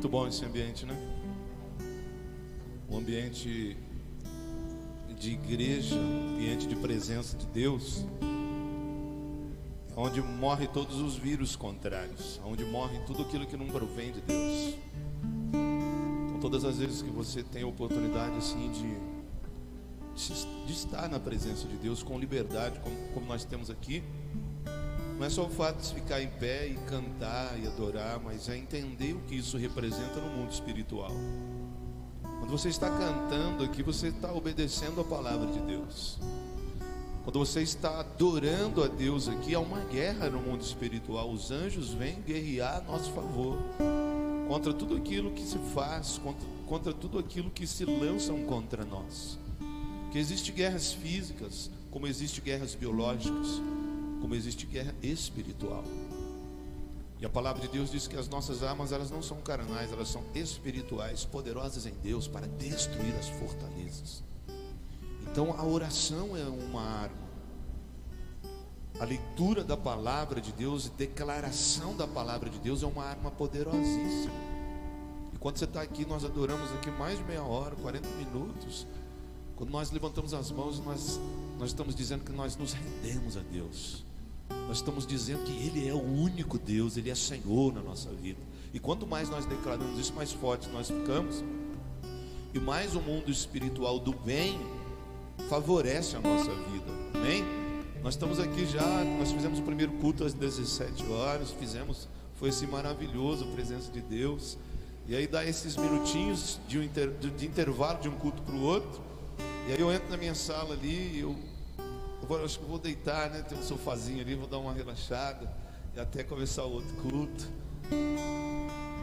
Muito bom esse ambiente, né? Um ambiente de igreja, um ambiente de presença de Deus, onde morre todos os vírus contrários, onde morre tudo aquilo que não provém de Deus. Então, todas as vezes que você tem a oportunidade assim de estar na presença de Deus com liberdade, como nós temos aqui, não é só o fato de ficar em pé e cantar e adorar, mas é entender o que isso representa no mundo espiritual. Quando você está cantando aqui, você está obedecendo a palavra de Deus. Quando você está adorando a Deus aqui, há uma guerra no mundo espiritual. Os anjos vêm guerrear a nosso favor, contra tudo aquilo que se faz, contra tudo aquilo que se lançam contra nós. Porque existem guerras físicas, como existem guerras biológicas, como existe guerra espiritual. E a palavra de Deus diz que as nossas armas, elas não são carnais, elas são espirituais, poderosas em Deus para destruir as fortalezas. Então a oração é uma arma. A leitura da palavra de Deus e declaração da palavra de Deus é uma arma poderosíssima. E quando você está aqui, nós adoramos aqui mais de meia hora, 40 minutos. Quando nós levantamos as mãos, nós estamos dizendo que nós nos rendemos a Deus. Nós estamos dizendo que Ele é o único Deus, Ele é Senhor na nossa vida. E quanto mais nós declaramos isso, mais fortes nós ficamos. E mais o mundo espiritual do bem favorece a nossa vida. Amém? Nós estamos aqui já, nós fizemos o primeiro culto às 17 horas, foi assim maravilhoso, a presença de Deus. E aí dá esses minutinhos de intervalo de um culto para o outro. E aí eu entro na minha sala ali e eu acho que vou deitar, né? Tem um sofazinho ali, vou dar uma relaxada e até começar o outro culto.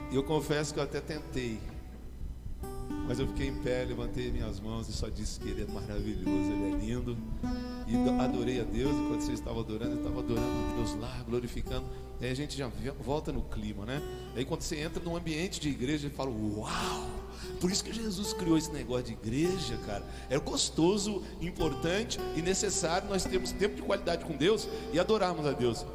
E eu confesso que eu até tentei, mas eu fiquei em pé, levantei minhas mãos e só disse que Ele é maravilhoso, Ele é lindo. E adorei a Deus. Enquanto vocês estavam adorando, eu estava adorando a Deus lá, glorificando. E aí a gente já volta no clima, né? Aí quando você entra num ambiente de igreja, eu falo, uau! Por isso que Jesus criou esse negócio de igreja, cara. É gostoso, importante e necessário nós termos tempo de qualidade com Deus e adorarmos a Deus.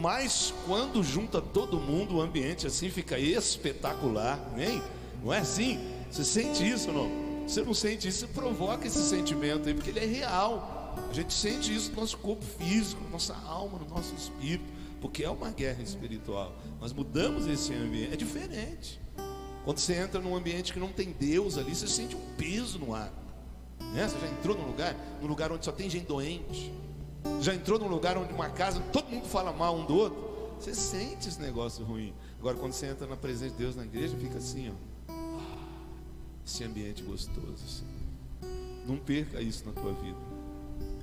Mas quando junta todo mundo, o ambiente assim fica espetacular, hein? Não é assim? Você sente isso ou não? Você não sente isso, você provoca esse sentimento aí, porque ele é real. A gente sente isso no nosso corpo físico, na nossa alma, no nosso espírito, porque é uma guerra espiritual. Nós mudamos esse ambiente, é diferente. Quando você entra num ambiente que não tem Deus ali, você sente um peso no ar, né? Você já entrou num lugar onde só tem gente doente? Já entrou num lugar onde uma casa, todo mundo fala mal um do outro? Você sente esse negócio ruim. Agora quando você entra na presença de Deus na igreja, fica assim, ó, esse ambiente gostoso assim. Não perca isso na tua vida.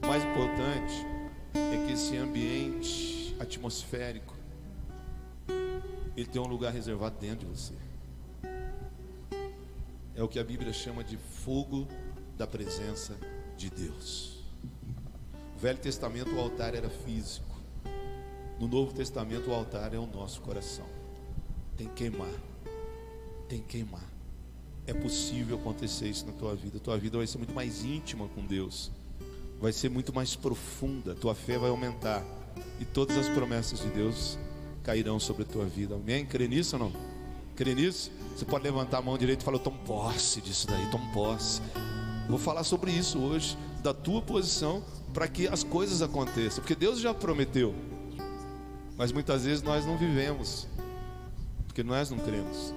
O mais importante é que esse ambiente atmosférico, ele tem um lugar reservado dentro de você. É o que a Bíblia chama de fogo da presença de Deus. No Velho Testamento o altar era físico. No Novo Testamento o altar é o nosso coração. Tem que queimar. Tem que queimar. É possível acontecer isso na tua vida. Tua vida vai ser muito mais íntima com Deus. Vai ser muito mais profunda. Tua fé vai aumentar. E todas as promessas de Deus cairão sobre a tua vida. Amém? Crê nisso ou não? Crê nisso? Você pode levantar a mão direita e falar, eu tomo posse disso daí, tomo posse. Vou falar sobre isso hoje, da tua posição, para que as coisas aconteçam. Porque Deus já prometeu, mas muitas vezes nós não vivemos, porque nós não cremos.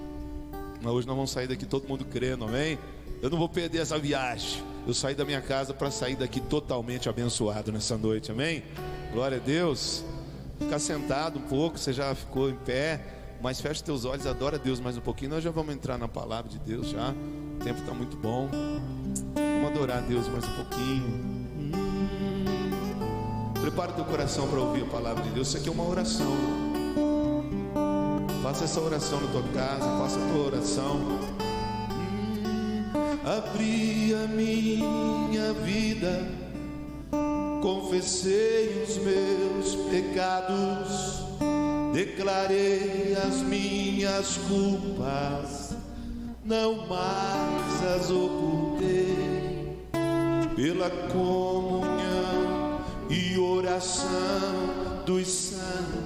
Mas hoje nós vamos sair daqui todo mundo crendo, amém? Eu não vou perder essa viagem. Eu saí da minha casa para sair daqui totalmente abençoado nessa noite, amém? Glória a Deus. Ficar sentado um pouco, você já ficou em pé, mas fecha teus olhos, adora Deus mais um pouquinho. Nós já vamos entrar na palavra de Deus já. O tempo está muito bom. Vamos adorar a Deus mais um pouquinho. Prepara teu coração para ouvir a palavra de Deus. Isso aqui é uma oração. Faça essa oração na tua casa, faça a tua oração. Abri a minha vida, confessei os meus pecados, declarei as minhas culpas, não mais as ocultei. Pela comunhão e oração dos santos,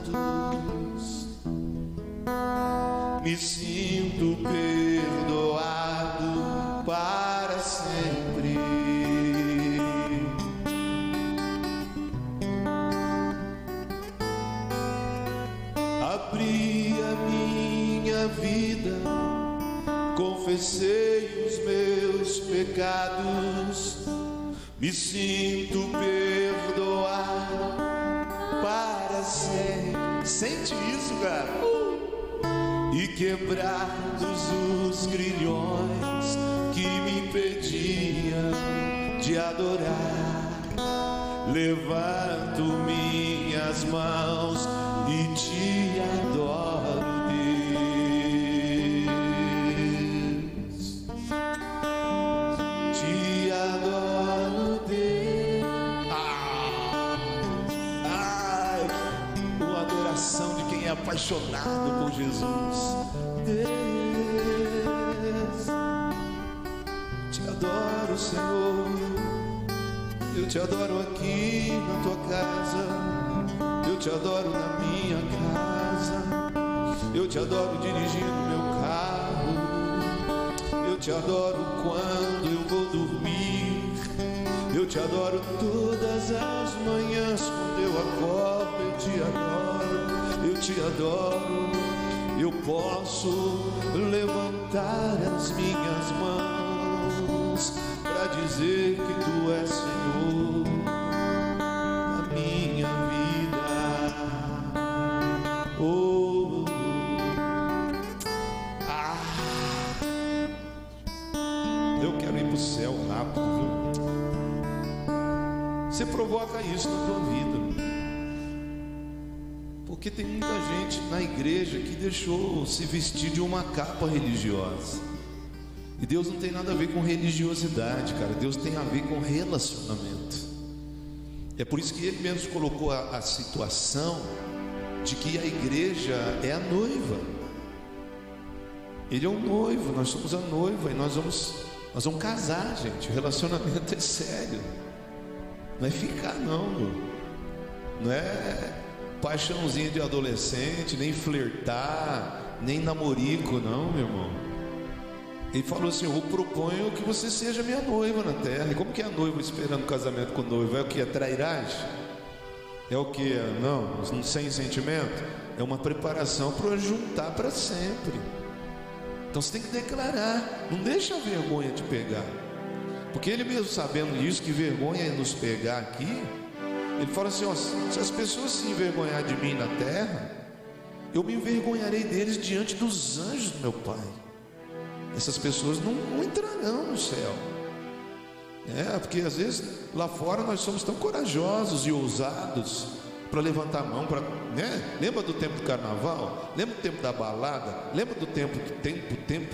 me sinto perdoado para sempre. Abri a minha vida, confessei os meus pecados, me sinto perdoado para sempre. Sente isso, cara. E quebrados os grilhões que me impediam de adorar, levanto minhas mãos e te adoro, Deus. Te adoro, Deus. Uma adoração de quem é apaixonado por Jesus. Deus, te adoro, Senhor. Eu te adoro aqui na tua casa, eu te adoro na minha casa, eu te adoro dirigindo meu carro, eu te adoro quando eu vou dormir, eu te adoro todas as manhãs quando eu acordo, eu te adoro, eu te adoro. Eu posso levantar as minhas mãos para dizer que tu és Senhor da minha vida. Oh, eu quero ir pro céu rápido. Você provoca isso na tua vida. Porque tem muita gente na igreja que deixou se vestir de uma capa religiosa. E Deus não tem nada a ver com religiosidade, cara. Deus tem a ver com relacionamento. É por isso que ele mesmo colocou a situação de que a igreja é a noiva. Ele é o noivo, nós somos a noiva e nós vamos casar, gente. O relacionamento é sério. Não é ficar, não, meu. Não é paixãozinha de adolescente, nem flertar, nem namorico, não, meu irmão. Ele falou assim: eu proponho que você seja minha noiva na terra. E como que é a noiva esperando casamento com o noivo? É o que? É trairagem? É o que? Não, sem sentimento? É uma preparação para juntar para sempre. Então você tem que declarar. Não deixa a vergonha te pegar. Porque ele mesmo sabendo disso, que vergonha é nos pegar aqui. Ele fala assim, ó, se as pessoas se envergonhar de mim na terra, eu me envergonharei deles diante dos anjos do meu Pai. Essas pessoas não entrarão no céu. Porque às vezes lá fora nós somos tão corajosos e ousados para levantar a mão, Lembra do tempo do carnaval? Lembra do tempo da balada? Lembra do tempo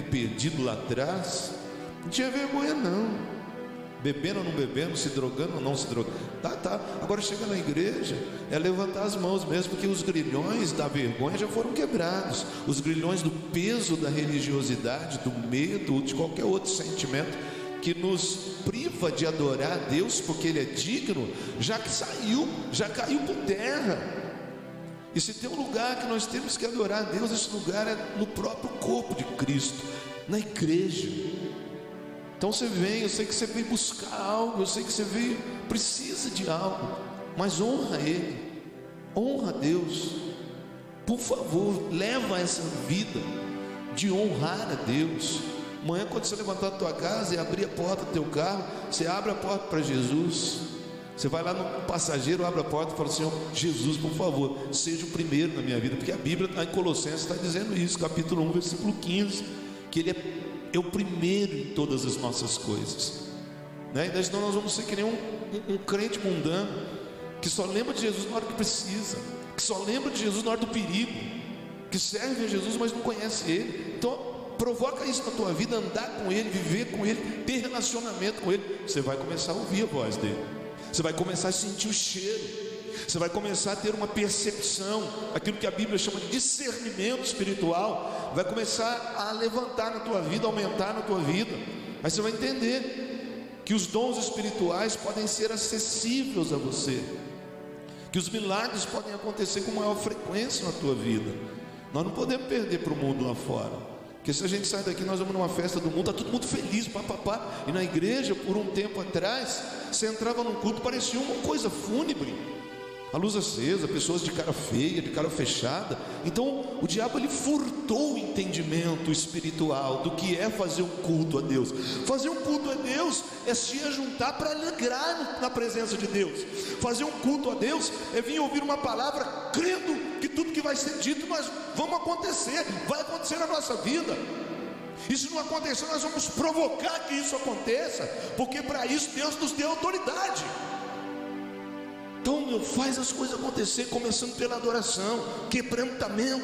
perdido lá atrás? Não tinha vergonha, não. Bebendo ou não bebendo, se drogando ou não se drogando. Tá. Agora chega na igreja, é levantar as mãos mesmo, porque os grilhões da vergonha já foram quebrados. Os grilhões do peso da religiosidade, do medo, de qualquer outro sentimento que nos priva de adorar a Deus, porque Ele é digno, já caiu por terra. E se tem um lugar que nós temos que adorar a Deus, esse lugar é no próprio corpo de Cristo, na igreja. Então você vem, eu sei que você veio buscar algo, eu sei que você veio, precisa de algo, mas honra Ele, honra Deus. Por favor, leva essa vida de honrar a Deus. Amanhã quando você levantar da tua casa e abrir a porta do teu carro, você abre a porta para Jesus. Você vai lá no passageiro, abre a porta e fala assim: Jesus, por favor, seja o primeiro na minha vida. Porque a Bíblia em Colossenses está dizendo isso, capítulo 1, versículo 15, que Ele é o primeiro em todas as nossas coisas, né? Então nós vamos ser que nem um crente mundano, que só lembra de Jesus na hora que precisa, que só lembra de Jesus na hora do perigo, que serve a Jesus, mas não conhece Ele. Então provoca isso na tua vida, andar com Ele, viver com Ele, ter relacionamento com Ele. Você vai começar a ouvir a voz dEle, você vai começar a sentir o cheiro, você vai começar a ter uma percepção, aquilo que a Bíblia chama de discernimento espiritual, vai começar a levantar na tua vida, aumentar na tua vida. Mas você vai entender que os dons espirituais podem ser acessíveis a você, que os milagres podem acontecer com maior frequência na tua vida. Nós não podemos perder para o mundo lá fora. Porque se a gente sai daqui, nós vamos numa festa do mundo, está todo mundo feliz, papapá. E na igreja, por um tempo atrás, você entrava num culto, parecia uma coisa fúnebre. A luz acesa, pessoas de cara feia, de cara fechada. Então, o diabo, ele furtou o entendimento espiritual do que é fazer um culto a Deus. Fazer um culto a Deus é se ajuntar para alegrar na presença de Deus. Fazer um culto a Deus é vir ouvir uma palavra crendo que tudo que vai ser dito, nós vamos acontecer, vai acontecer na nossa vida. E se não acontecer, nós vamos provocar que isso aconteça, porque para isso Deus nos deu autoridade. Então, meu, faz as coisas acontecer, começando pela adoração, quebrantamento.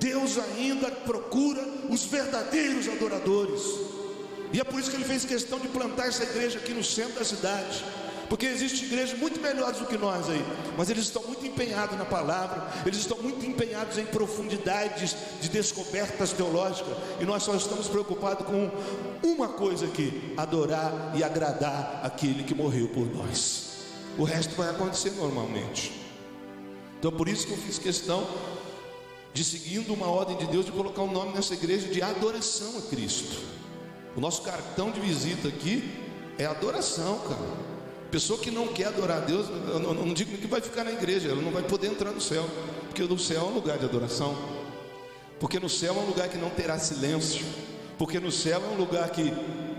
Deus ainda procura os verdadeiros adoradores. E é por isso que ele fez questão de plantar essa igreja aqui no centro da cidade. Porque existe igrejas muito melhores do que nós aí, mas eles estão muito empenhados na palavra, eles estão muito empenhados em profundidades de descobertas teológicas, e nós só estamos preocupados com uma coisa aqui: adorar e agradar aquele que morreu por nós. O resto vai acontecer normalmente. Então, por isso que eu fiz questão de, seguindo uma ordem de Deus, de colocar o nome nessa igreja de adoração a Cristo. O nosso cartão de visita aqui é adoração, cara. Pessoa que não quer adorar a Deus, eu não digo que vai ficar na igreja, ela não vai poder entrar no céu, porque no céu é um lugar de adoração, porque no céu é um lugar que não terá silêncio, porque no céu é um lugar que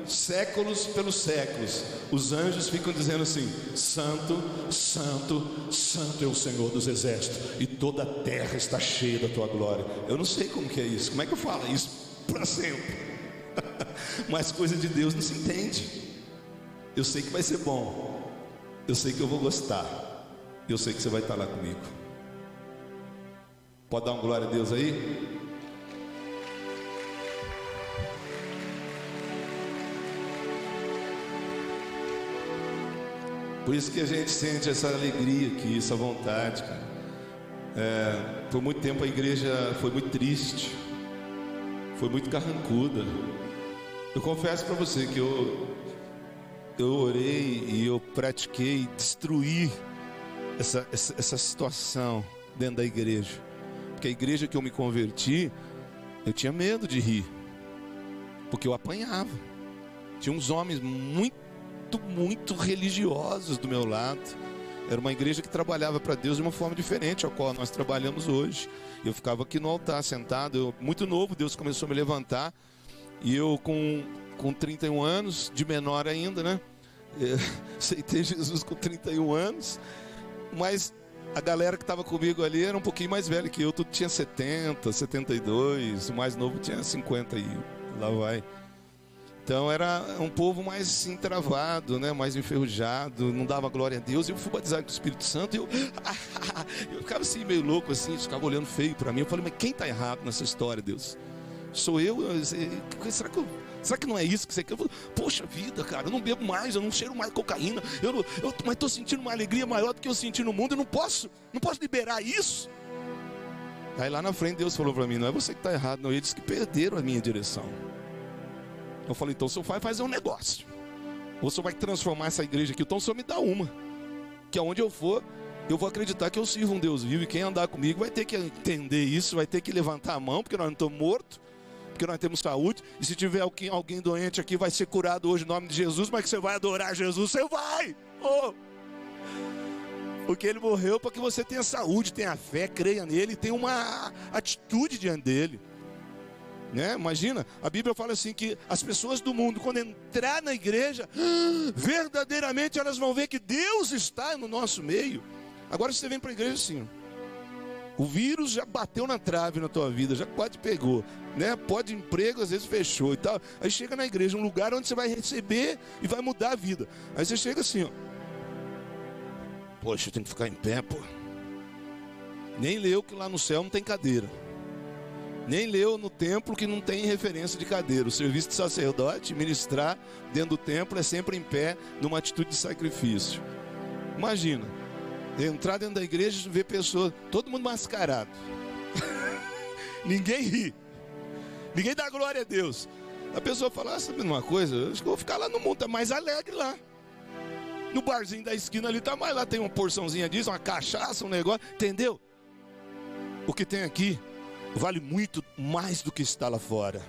séculos pelos séculos os anjos ficam dizendo assim: santo, santo, santo é o Senhor dos exércitos, e toda a terra está cheia da tua glória. Eu não sei como que é isso, como é que eu falo isso para sempre? Mas coisa de Deus não se entende. Eu sei que vai ser bom, eu sei que eu vou gostar, eu sei que você vai estar lá comigo. Pode dar um glória a Deus aí? Por isso que a gente sente essa alegria aqui, essa vontade, cara. Por muito tempo a igreja foi muito triste, foi muito carrancuda. Eu confesso para você que eu orei e eu pratiquei destruir essa situação dentro da igreja. Porque a igreja que eu me converti, eu tinha medo de rir, porque eu apanhava. Tinha uns homens muito, muito religiosos do meu lado. Era uma igreja que trabalhava para Deus de uma forma diferente ao qual nós trabalhamos hoje. Eu ficava aqui no altar sentado, muito novo, Deus começou a me levantar. E eu com 31 anos, de menor ainda, né? Aceitei Jesus com 31 anos, mas a galera que estava comigo ali era um pouquinho mais velha que eu, tudo tinha 70, 72, o mais novo tinha 50 e lá vai. Então era um povo mais assim, travado, né? Mais enferrujado, não dava glória a Deus. Eu fui batizado com o Espírito Santo e eu ficava assim meio louco, assim, ficava olhando feio para mim. Eu falei, mas quem está errado nessa história, Deus? Sou eu? Será que não é isso que você quer? Poxa vida, cara, eu não bebo mais, eu não cheiro mais cocaína, mas estou sentindo uma alegria maior do que eu senti no mundo, eu não posso liberar isso. Aí lá na frente Deus falou para mim, não é você que está errado, não, eles que perderam a minha direção. Eu falei, então o senhor vai fazer um negócio, ou o senhor vai transformar essa igreja aqui, então o senhor me dá uma, que aonde eu for, eu vou acreditar que eu sirvo um Deus vivo, e quem andar comigo vai ter que entender isso, vai ter que levantar a mão, porque nós não estamos mortos, porque nós temos saúde, e se tiver alguém doente aqui, vai ser curado hoje em nome de Jesus, mas que você vai adorar Jesus, você vai! Oh! Porque ele morreu para que você tenha saúde, tenha fé, creia nele, tenha uma atitude diante dele. Né? Imagina, a Bíblia fala assim que as pessoas do mundo, quando entrar na igreja, verdadeiramente elas vão ver que Deus está no nosso meio. Agora você vem para a igreja assim, o vírus já bateu na trave na tua vida, já quase pegou, né? Pode emprego, às vezes fechou e tal. Aí chega na igreja, um lugar onde você vai receber e vai mudar a vida. Aí você chega assim, ó. Poxa, eu tenho que ficar em pé, pô. Nem leu que lá no céu não tem cadeira. Nem leu no templo que não tem referência de cadeira. O serviço de sacerdote, ministrar dentro do templo é sempre em pé, numa atitude de sacrifício. Imagina. Entrar dentro da igreja, ver pessoas, todo mundo mascarado. Ninguém ri. Ninguém dá glória a Deus. A pessoa fala, ah, sabe uma coisa? Eu acho que eu vou ficar lá no mundo, tá mais alegre lá. No barzinho da esquina ali, tá mais lá, tem uma porçãozinha disso, uma cachaça, um negócio, entendeu? O que tem aqui vale muito mais do que está lá fora.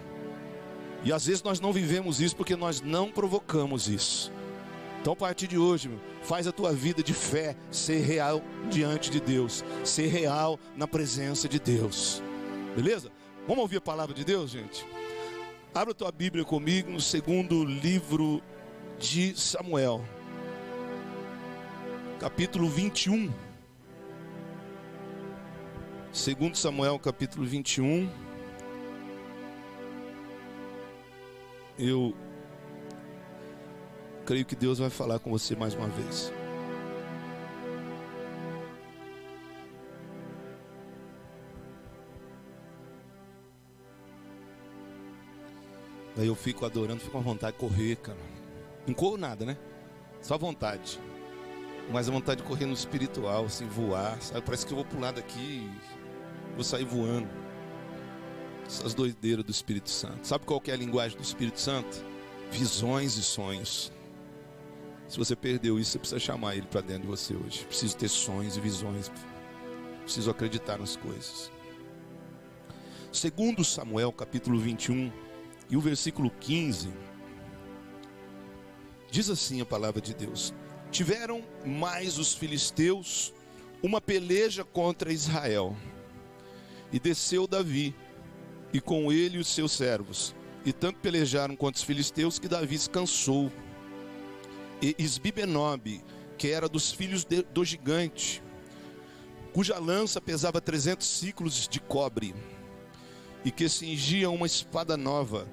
E às vezes nós não vivemos isso porque nós não provocamos isso. Então a partir de hoje, faz a tua vida de fé ser real diante de Deus. Ser real na presença de Deus. Beleza? Vamos ouvir a palavra de Deus, gente? Abra a tua Bíblia comigo no segundo livro de Samuel. Capítulo 21. Segundo Samuel, capítulo 21. Eu creio que Deus vai falar com você mais uma vez. Daí eu fico adorando, fico com vontade de correr, cara. Não corro nada, né? Só vontade. Mas a vontade de correr no espiritual, assim, voar, sabe? Parece que eu vou pular daqui, vou sair voando. Essas doideiras do Espírito Santo. Sabe qual que é a linguagem do Espírito Santo? Visões e sonhos. Se você perdeu isso, você precisa chamar ele para dentro de você hoje. Preciso ter sonhos e visões. Preciso acreditar nas coisas. Segundo Samuel, capítulo 21 e o versículo 15, diz assim a palavra de Deus: tiveram mais os filisteus uma peleja contra Israel, e desceu Davi, e com ele os seus servos, e tanto pelejaram contra os filisteus que Davi se cansou. E Isbibenob, que era dos filhos do gigante, cuja lança pesava 300 siclos de cobre, e que cingia uma espada nova,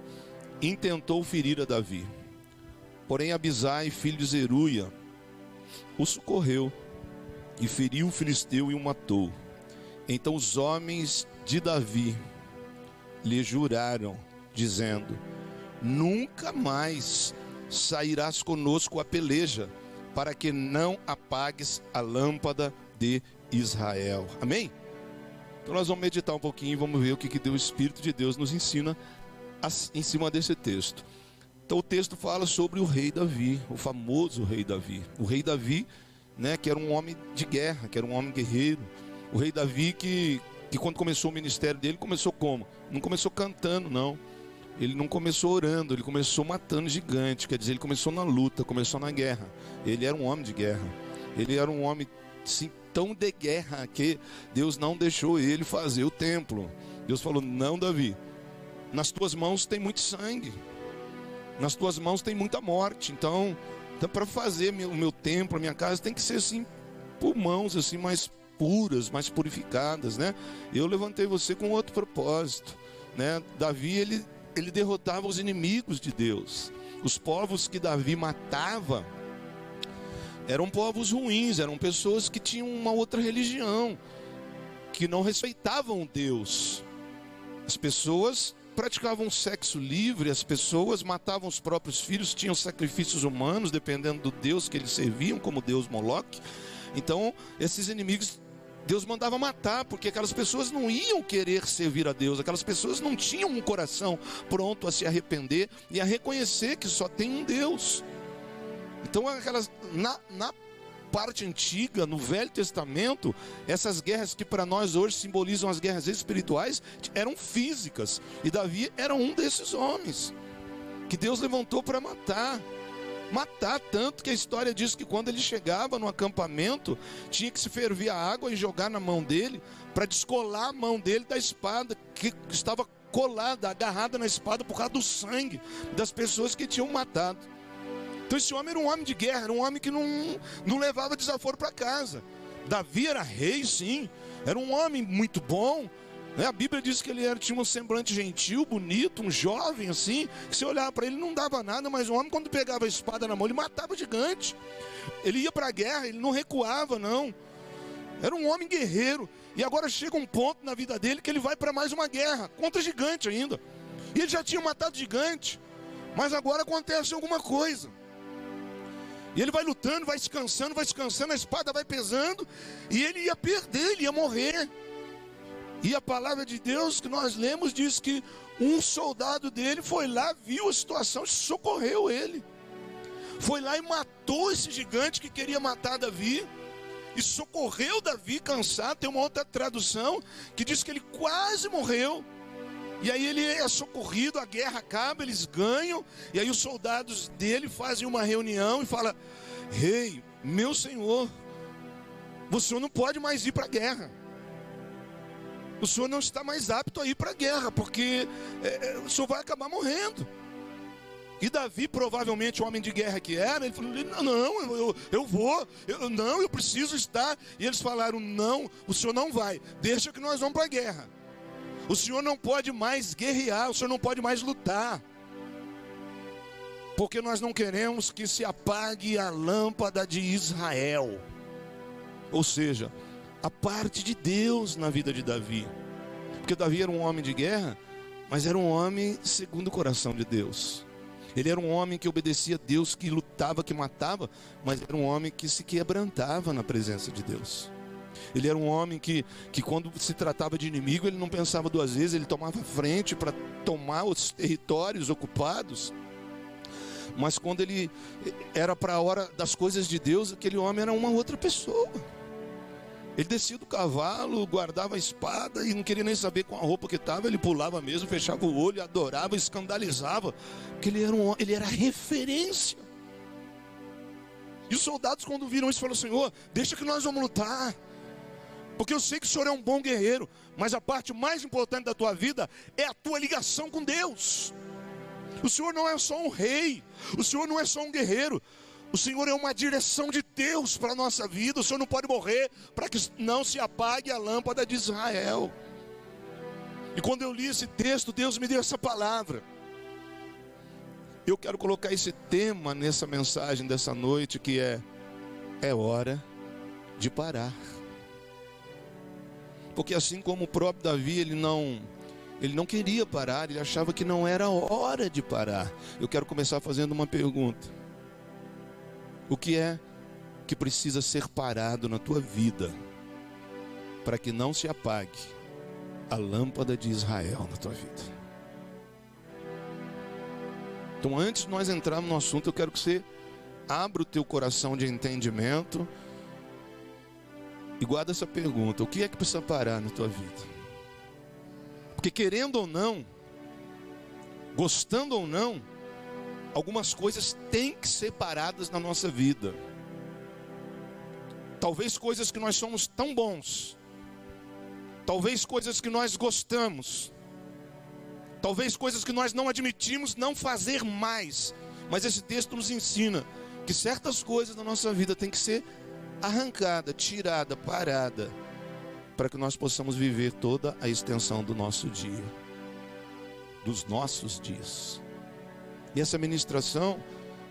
intentou ferir a Davi. Porém Abisai, filho de Zeruia, o socorreu e feriu o filisteu e o matou. Então os homens de Davi lhe juraram, dizendo: nunca mais sairás conosco a peleja, para que não apagues a lâmpada de Israel. Amém? Então nós vamos meditar um pouquinho e vamos ver o que o Espírito de Deus nos ensina em cima desse texto. Então o texto fala sobre o rei Davi, o famoso rei Davi. O rei Davi, né, que era um homem de guerra, que era um homem guerreiro. O rei Davi que quando começou o ministério dele, começou como? Não começou cantando, não. Ele não começou orando, ele começou matando gigante. Quer dizer, ele começou na luta, começou na guerra. Ele era um homem de guerra. Ele era um homem assim, tão de guerra que Deus não deixou ele fazer o templo. Deus falou: não, Davi, nas tuas mãos tem muito sangue. Nas tuas mãos tem muita morte, então para fazer o meu templo, a minha casa, tem que ser assim, por mãos assim, mais puras, mais purificadas, né? Eu levantei você com outro propósito, né? Davi, ele derrotava os inimigos de Deus. Os povos que Davi matava eram povos ruins, eram pessoas que tinham uma outra religião, que não respeitavam Deus. As pessoas praticavam sexo livre, as pessoas matavam os próprios filhos, tinham sacrifícios humanos, dependendo do Deus que eles serviam, como Deus Moloque. Então, esses inimigos, Deus mandava matar, porque aquelas pessoas não iam querer servir a Deus, aquelas pessoas não tinham um coração pronto a se arrepender e a reconhecer que só tem um Deus. Então, aquelas, na parte antiga, no Velho Testamento, essas guerras que para nós hoje simbolizam as guerras espirituais eram físicas, e Davi era um desses homens que Deus levantou para matar, tanto que a história diz que quando ele chegava no acampamento tinha que se ferver a água e jogar na mão dele para descolar a mão dele da espada que estava colada, agarrada na espada por causa do sangue das pessoas que tinham matado. Então esse homem era um homem de guerra, era um homem que não levava desaforo para casa. Davi era rei, sim, era um homem muito bom, né? A Bíblia diz que ele tinha um semblante gentil, bonito, um jovem assim, que se olhava para ele não dava nada, mas o homem, quando pegava a espada na mão, ele matava o gigante. Ele ia para a guerra, ele não recuava, não. Era um homem guerreiro. E agora chega um ponto na vida dele que ele vai para mais uma guerra, contra gigante ainda. E ele já tinha matado gigante, mas agora acontece alguma coisa. E ele vai lutando, vai se cansando, a espada vai pesando. E ele ia perder, ele ia morrer. E a palavra de Deus que nós lemos diz que um soldado dele foi lá, viu a situação, socorreu ele. Foi lá e matou esse gigante que queria matar Davi. e socorreu Davi cansado. Tem uma outra tradução que diz que ele quase morreu. E aí ele é socorrido, a guerra acaba, eles ganham. E aí os soldados dele fazem uma reunião e falam: rei, meu senhor, o senhor não pode mais ir para a guerra. O senhor não está mais apto a ir para a guerra, porque o senhor vai acabar morrendo. E Davi, provavelmente o homem de guerra que era, ele falou: não, eu preciso estar. E eles falaram: não, o senhor não vai, deixa que nós vamos para a guerra. O senhor não pode mais guerrear, o senhor não pode mais lutar, porque nós não queremos que se apague a lâmpada de Israel. Ou seja, a parte de Deus na vida de Davi. Porque Davi era um homem de guerra, mas era um homem segundo o coração de Deus. Ele era um homem que obedecia a Deus, que lutava, que matava, mas era um homem que se quebrantava na presença de Deus. Ele era um homem que quando se tratava de inimigo, ele não pensava duas vezes, ele tomava frente para tomar os territórios ocupados. Mas quando ele era para a hora das coisas de Deus, aquele homem era uma outra pessoa. Ele descia do cavalo, guardava a espada e não queria nem saber com a roupa que estava. Ele pulava mesmo, fechava o olho, adorava, escandalizava. Porque ele era referência. E os soldados, quando viram isso, falaram: Senhor, deixa que nós vamos lutar, porque eu sei que o Senhor é um bom guerreiro, mas a parte mais importante da tua vida é a tua ligação com Deus. O Senhor não é só um rei, o Senhor não é só um guerreiro, o Senhor é uma direção de Deus para a nossa vida. O Senhor não pode morrer para que não se apague a lâmpada de Israel. E quando eu li esse texto, Deus me deu essa palavra. Eu quero colocar esse tema nessa mensagem dessa noite, que é hora de parar. Porque assim como o próprio Davi, ele não queria parar, ele achava que não era hora de parar. Eu quero começar fazendo uma pergunta: o que é que precisa ser parado na tua vida para que não se apague a lâmpada de Israel na tua vida? Então, antes de nós entrarmos no assunto, eu quero que você abra o teu coração de entendimento e guarda essa pergunta: o que é que precisa parar na tua vida? Porque, querendo ou não, gostando ou não, algumas coisas têm que ser paradas na nossa vida. Talvez coisas que nós somos tão bons, talvez coisas que nós gostamos, talvez coisas que nós não admitimos não fazer mais. Mas esse texto nos ensina que certas coisas da nossa vida têm que ser arrancada, tirada, parada, para que nós possamos viver toda a extensão do nosso dia, dos nossos dias. E essa ministração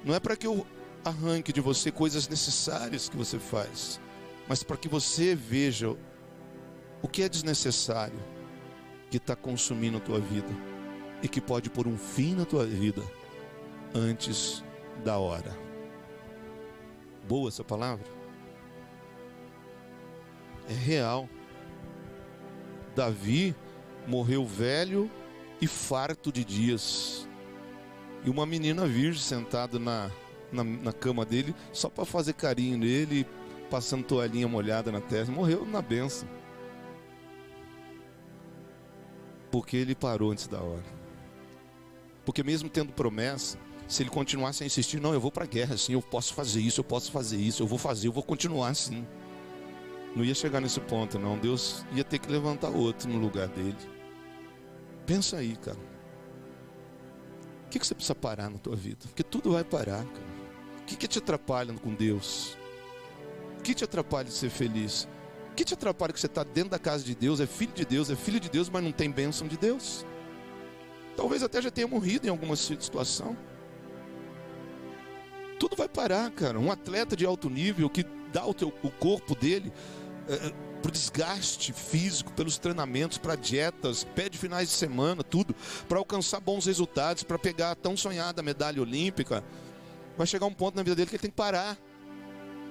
não é para que eu arranque de você coisas necessárias que você faz, mas para que você veja o que é desnecessário, que está consumindo a tua vida e que pode pôr um fim na tua vida antes da hora. Boa essa palavra? É real. Davi morreu velho e farto de dias, e uma menina virgem sentada na cama dele, só para fazer carinho nele, passando toalhinha molhada na testa. Morreu na bênção, porque ele parou antes da hora. Porque mesmo tendo promessa, se ele continuasse a insistir: não, eu vou para a guerra, sim, eu posso fazer isso, eu posso fazer isso, eu vou fazer, eu vou continuar assim, não ia chegar nesse ponto não. Deus ia ter que levantar outro no lugar dele. Pensa aí, cara. O que você precisa parar na tua vida? Porque tudo vai parar, cara. O que te atrapalha com Deus? O que te atrapalha de ser feliz? O que te atrapalha que você está dentro da casa de Deus, é filho de Deus, mas não tem bênção de Deus? Talvez até já tenha morrido em alguma situação. Tudo vai parar, cara. Um atleta de alto nível que dá o corpo dele para o desgaste físico, pelos treinamentos, para dietas, pede finais de semana, tudo, para alcançar bons resultados, para pegar a tão sonhada medalha olímpica, vai chegar um ponto na vida dele que ele tem que parar,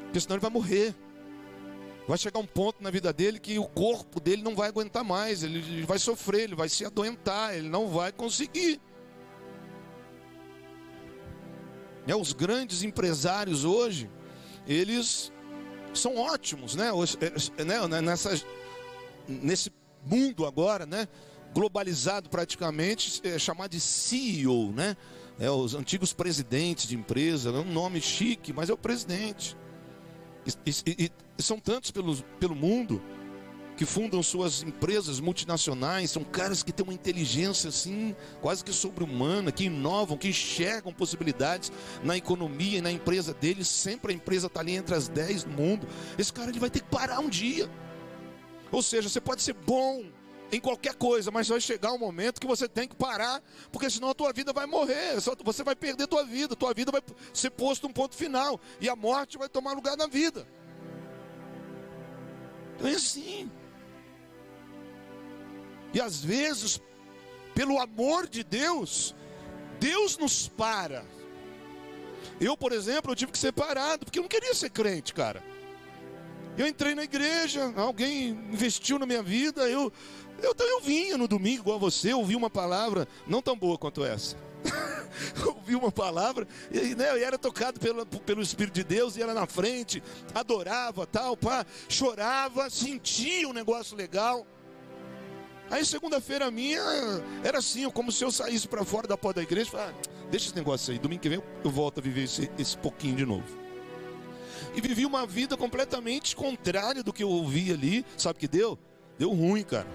porque senão ele vai morrer. Vai chegar um ponto na vida dele que o corpo dele não vai aguentar mais, ele vai sofrer, ele vai se adoentar, ele não vai conseguir. Os grandes empresários hoje, eles são ótimos, né? Nesse mundo agora, né? Globalizado praticamente, é chamado de CEO, né? Os antigos presidentes de empresa, é um nome chique, mas é o presidente. E são tantos pelo mundo que fundam suas empresas multinacionais, são caras que têm uma inteligência assim, quase que sobre-humana, que inovam, que enxergam possibilidades na economia e na empresa deles. Sempre a empresa está ali entre as 10 do mundo. Esse cara, ele vai ter que parar um dia. Ou seja, você pode ser bom em qualquer coisa, mas vai chegar um momento que você tem que parar, porque senão a tua vida vai morrer, você vai perder tua vida vai ser posta um ponto final, e a morte vai tomar lugar na vida. Então é assim. E às vezes, pelo amor de Deus, Deus nos para. Eu, por exemplo, eu tive que ser parado, porque eu não queria ser crente, cara. Eu entrei na igreja, alguém investiu na minha vida, eu vinha no domingo igual você, ouvi uma palavra não tão boa quanto essa. Ouvi uma palavra e, né, eu era tocado pelo Espírito de Deus, e era na frente, adorava, tal, pá, chorava, sentia um negócio legal. Aí segunda-feira minha era assim, como se eu saísse para fora da porta da igreja e falava: deixa esse negócio aí, domingo que vem eu volto a viver esse pouquinho de novo. E vivi uma vida completamente contrária do que eu ouvi ali. Sabe o que deu? Deu ruim, cara.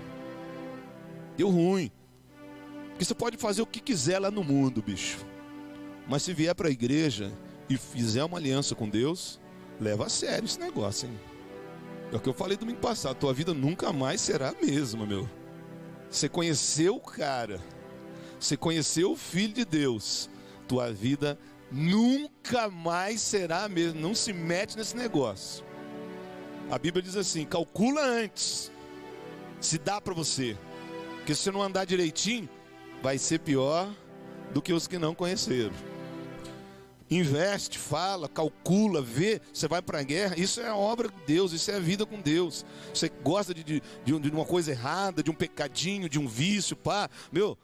Deu ruim. Porque você pode fazer o que quiser lá no mundo, bicho. Mas se vier para a igreja e fizer uma aliança com Deus, leva a sério esse negócio, hein? É o que eu falei domingo passado. Tua vida nunca mais será a mesma, meu. Você conheceu o cara. Você conheceu o Filho de Deus. Tua vida nunca mais será mesmo. Não se mete nesse negócio. A Bíblia diz assim: calcula antes se dá para você, porque se você não andar direitinho, vai ser pior do que os que não conheceram. Investe, fala, calcula, vê. Você vai para a guerra, isso é a obra de Deus, isso é a vida com Deus. Você gosta de uma coisa errada, de um pecadinho, de um vício, pá, meu,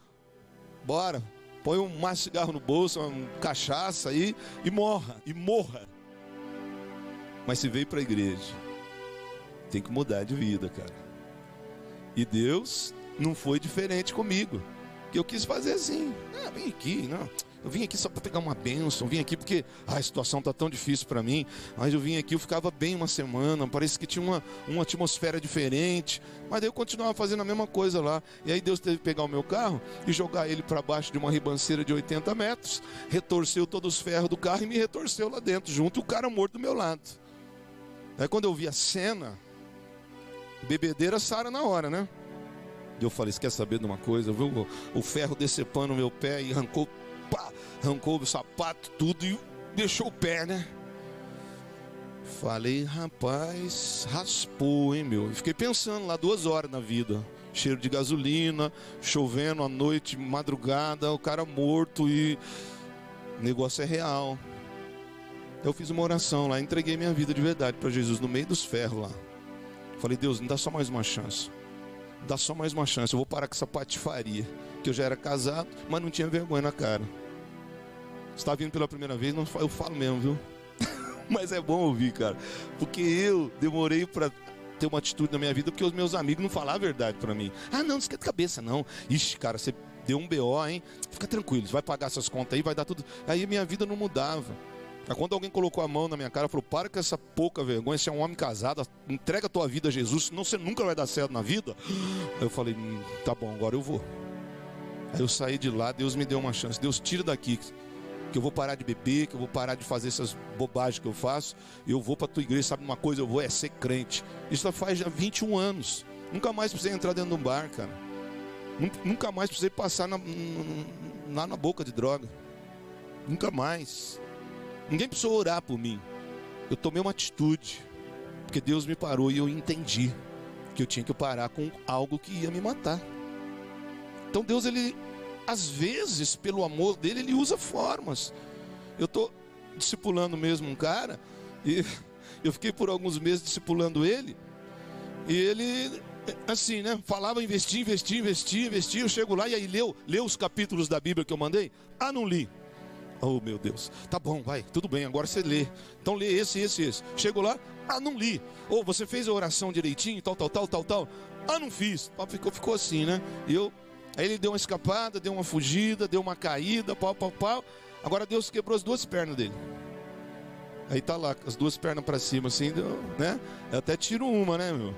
bora. Põe um maço de cigarro no bolso, uma cachaça aí e morra. Mas se veio para a igreja, tem que mudar de vida, cara. E Deus não foi diferente comigo, que eu quis fazer assim. Ah, vim aqui, não. Eu vim aqui só para pegar uma bênção, eu vim aqui porque a situação tá tão difícil para mim. Mas eu vim aqui, eu ficava bem uma semana, parece que tinha uma atmosfera diferente. Mas daí eu continuava fazendo a mesma coisa lá. E aí Deus teve que pegar o meu carro e jogar ele para baixo de uma ribanceira de 80 metros. Retorceu todos os ferros do carro e me retorceu lá dentro, junto, e o cara morto do meu lado. Aí quando eu vi a cena, bebedeira sara na hora, né? E eu falei: você quer saber de uma coisa? Eu vi o ferro decepando o meu pé e arrancou o sapato, tudo, e deixou o pé, né? Falei: rapaz, raspou, hein, meu? Fiquei pensando lá 2 horas na vida. Cheiro de gasolina, chovendo à noite, madrugada, o cara morto, e o negócio é real. Eu fiz uma oração lá, entreguei minha vida de verdade para Jesus no meio dos ferros lá. Falei: Deus, me dá só mais uma chance. Dá só mais uma chance, eu vou parar com essa patifaria. Que eu já era casado, mas não tinha vergonha na cara. Você está vindo pela primeira vez, não, eu falo mesmo, viu? Mas é bom ouvir, cara. Porque eu demorei para ter uma atitude na minha vida, porque os meus amigos não falaram a verdade para mim. Ah, não esquenta a cabeça, não. Ixi, cara, você deu um BO, hein? Fica tranquilo, você vai pagar essas contas aí, vai dar tudo. Aí minha vida não mudava. Quando alguém colocou a mão na minha cara, falou: para com essa pouca vergonha, você é um homem casado, entrega a tua vida a Jesus, senão você nunca vai dar certo na vida. Eu falei: tá bom, agora eu vou. Aí eu saí de lá, Deus me deu uma chance. Deus, tira daqui, que eu vou parar de beber, que eu vou parar de fazer essas bobagens que eu faço. Eu vou pra tua igreja, sabe uma coisa? Eu vou é ser crente. Isso faz já 21 anos. Nunca mais precisei entrar dentro de um bar, cara. Nunca mais precisei passar na boca de droga. Nunca mais. Ninguém precisou orar por mim. Eu tomei uma atitude, porque Deus me parou e eu entendi que eu tinha que parar com algo que ia me matar. Então Deus, ele, às vezes, pelo amor dele, ele usa formas. Eu estou discipulando mesmo um cara, e eu fiquei por alguns meses discipulando ele, e ele, assim, né, falava: investir. Eu chego lá e aí leu os capítulos da Bíblia que eu mandei. Ah, não li. Oh, meu Deus. Tá bom, vai. Tudo bem, agora você lê. Então lê esse. Chego lá. Ah, não li. Ou você fez a oração direitinho, tal. Ah, não fiz. Ficou assim, né? E eu... Aí ele deu uma escapada, deu uma fugida, deu uma caída, pau. Agora Deus quebrou as duas pernas dele. Aí tá lá, as duas pernas pra cima, assim, né? Eu até tiro uma, né, meu?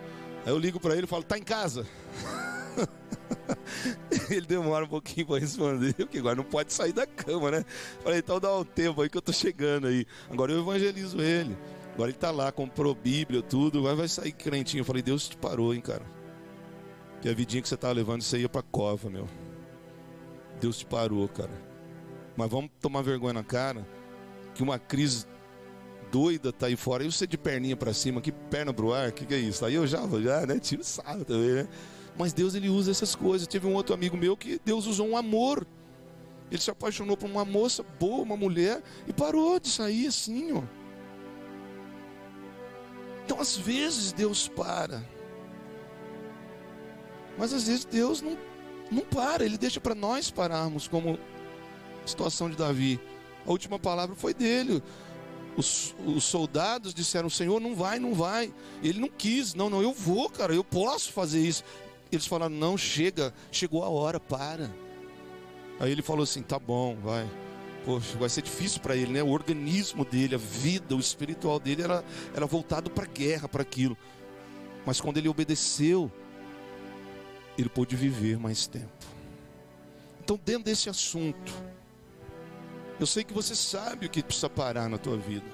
Aí eu ligo pra ele e falo, tá em casa? Ele demora um pouquinho pra responder, porque agora não pode sair da cama, né? Falei, então dá um tempo aí que eu tô chegando aí. Agora eu evangelizo ele. Agora ele tá lá, comprou Bíblia, tudo. Agora vai sair crentinho. Eu falei, Deus te parou, hein, cara? Que a vidinha que você tava levando, você ia pra cova, meu. Deus te parou, cara. Mas vamos tomar vergonha na cara, que uma crise doida tá aí fora. E você de perninha pra cima, que perna pro ar, que é isso? Aí eu já né, tiro sarro também, né? Mas Deus, ele usa essas coisas. Teve um outro amigo meu que Deus usou um amor. Ele se apaixonou por uma moça boa, uma mulher, e parou de sair assim, ó. Então, às vezes, Deus para. Mas, às vezes, Deus não para. Ele deixa para nós pararmos, como a situação de Davi. A última palavra foi dele. Os soldados disseram, Senhor, não vai. Ele não quis, não, eu vou, cara, eu posso fazer isso. Eles falaram, não, chegou a hora, para. Aí ele falou assim, tá bom, vai. Poxa, vai ser difícil para ele, né? O organismo dele, a vida, o espiritual dele era voltado para a guerra, para aquilo. Mas quando ele obedeceu, ele pôde viver mais tempo. Então, dentro desse assunto, eu sei que você sabe o que precisa parar na tua vida.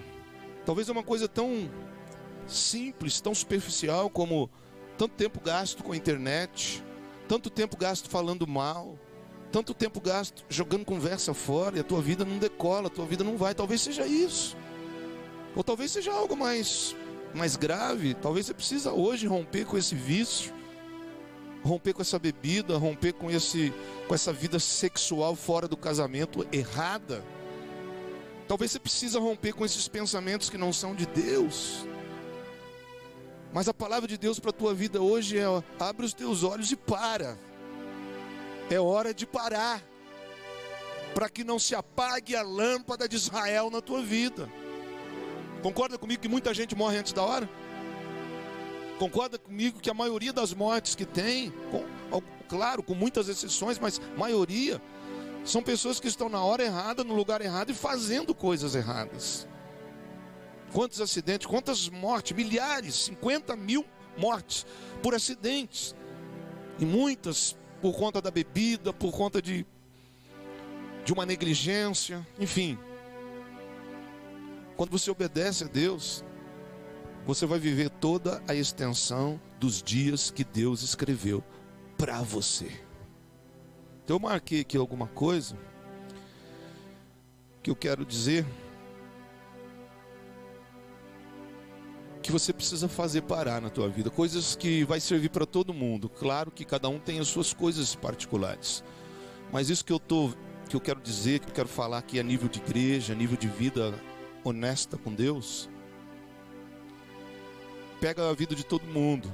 Talvez é uma coisa tão simples, tão superficial, como tanto tempo gasto com a internet, tanto tempo gasto falando mal, tanto tempo gasto jogando conversa fora, e a tua vida não decola, a tua vida não vai. Talvez seja isso. Ou talvez seja algo mais grave. Talvez você precisa hoje romper com esse vício, romper com essa bebida, romper com essa vida sexual fora do casamento errada. Talvez você precisa romper com esses pensamentos que não são de Deus. Mas a palavra de Deus para a tua vida hoje é: abre os teus olhos e para. É hora de parar, para que não se apague a lâmpada de Israel na tua vida. Concorda comigo que muita gente morre antes da hora? Concorda comigo que a maioria das mortes que tem, claro, com muitas exceções, mas maioria, são pessoas que estão na hora errada, no lugar errado e fazendo coisas erradas. Quantos acidentes, quantas mortes, milhares, 50 mil mortes por acidentes. E muitas por conta da bebida, por conta de uma negligência, enfim. Quando você obedece a Deus, você vai viver toda a extensão dos dias que Deus escreveu para você. Então eu marquei aqui alguma coisa que eu quero dizer, que você precisa fazer parar na tua vida. Coisas que vai servir para todo mundo. Claro que cada um tem as suas coisas particulares. Mas isso que eu quero dizer, que eu quero falar aqui a nível de igreja, a nível de vida honesta com Deus, pega a vida de todo mundo.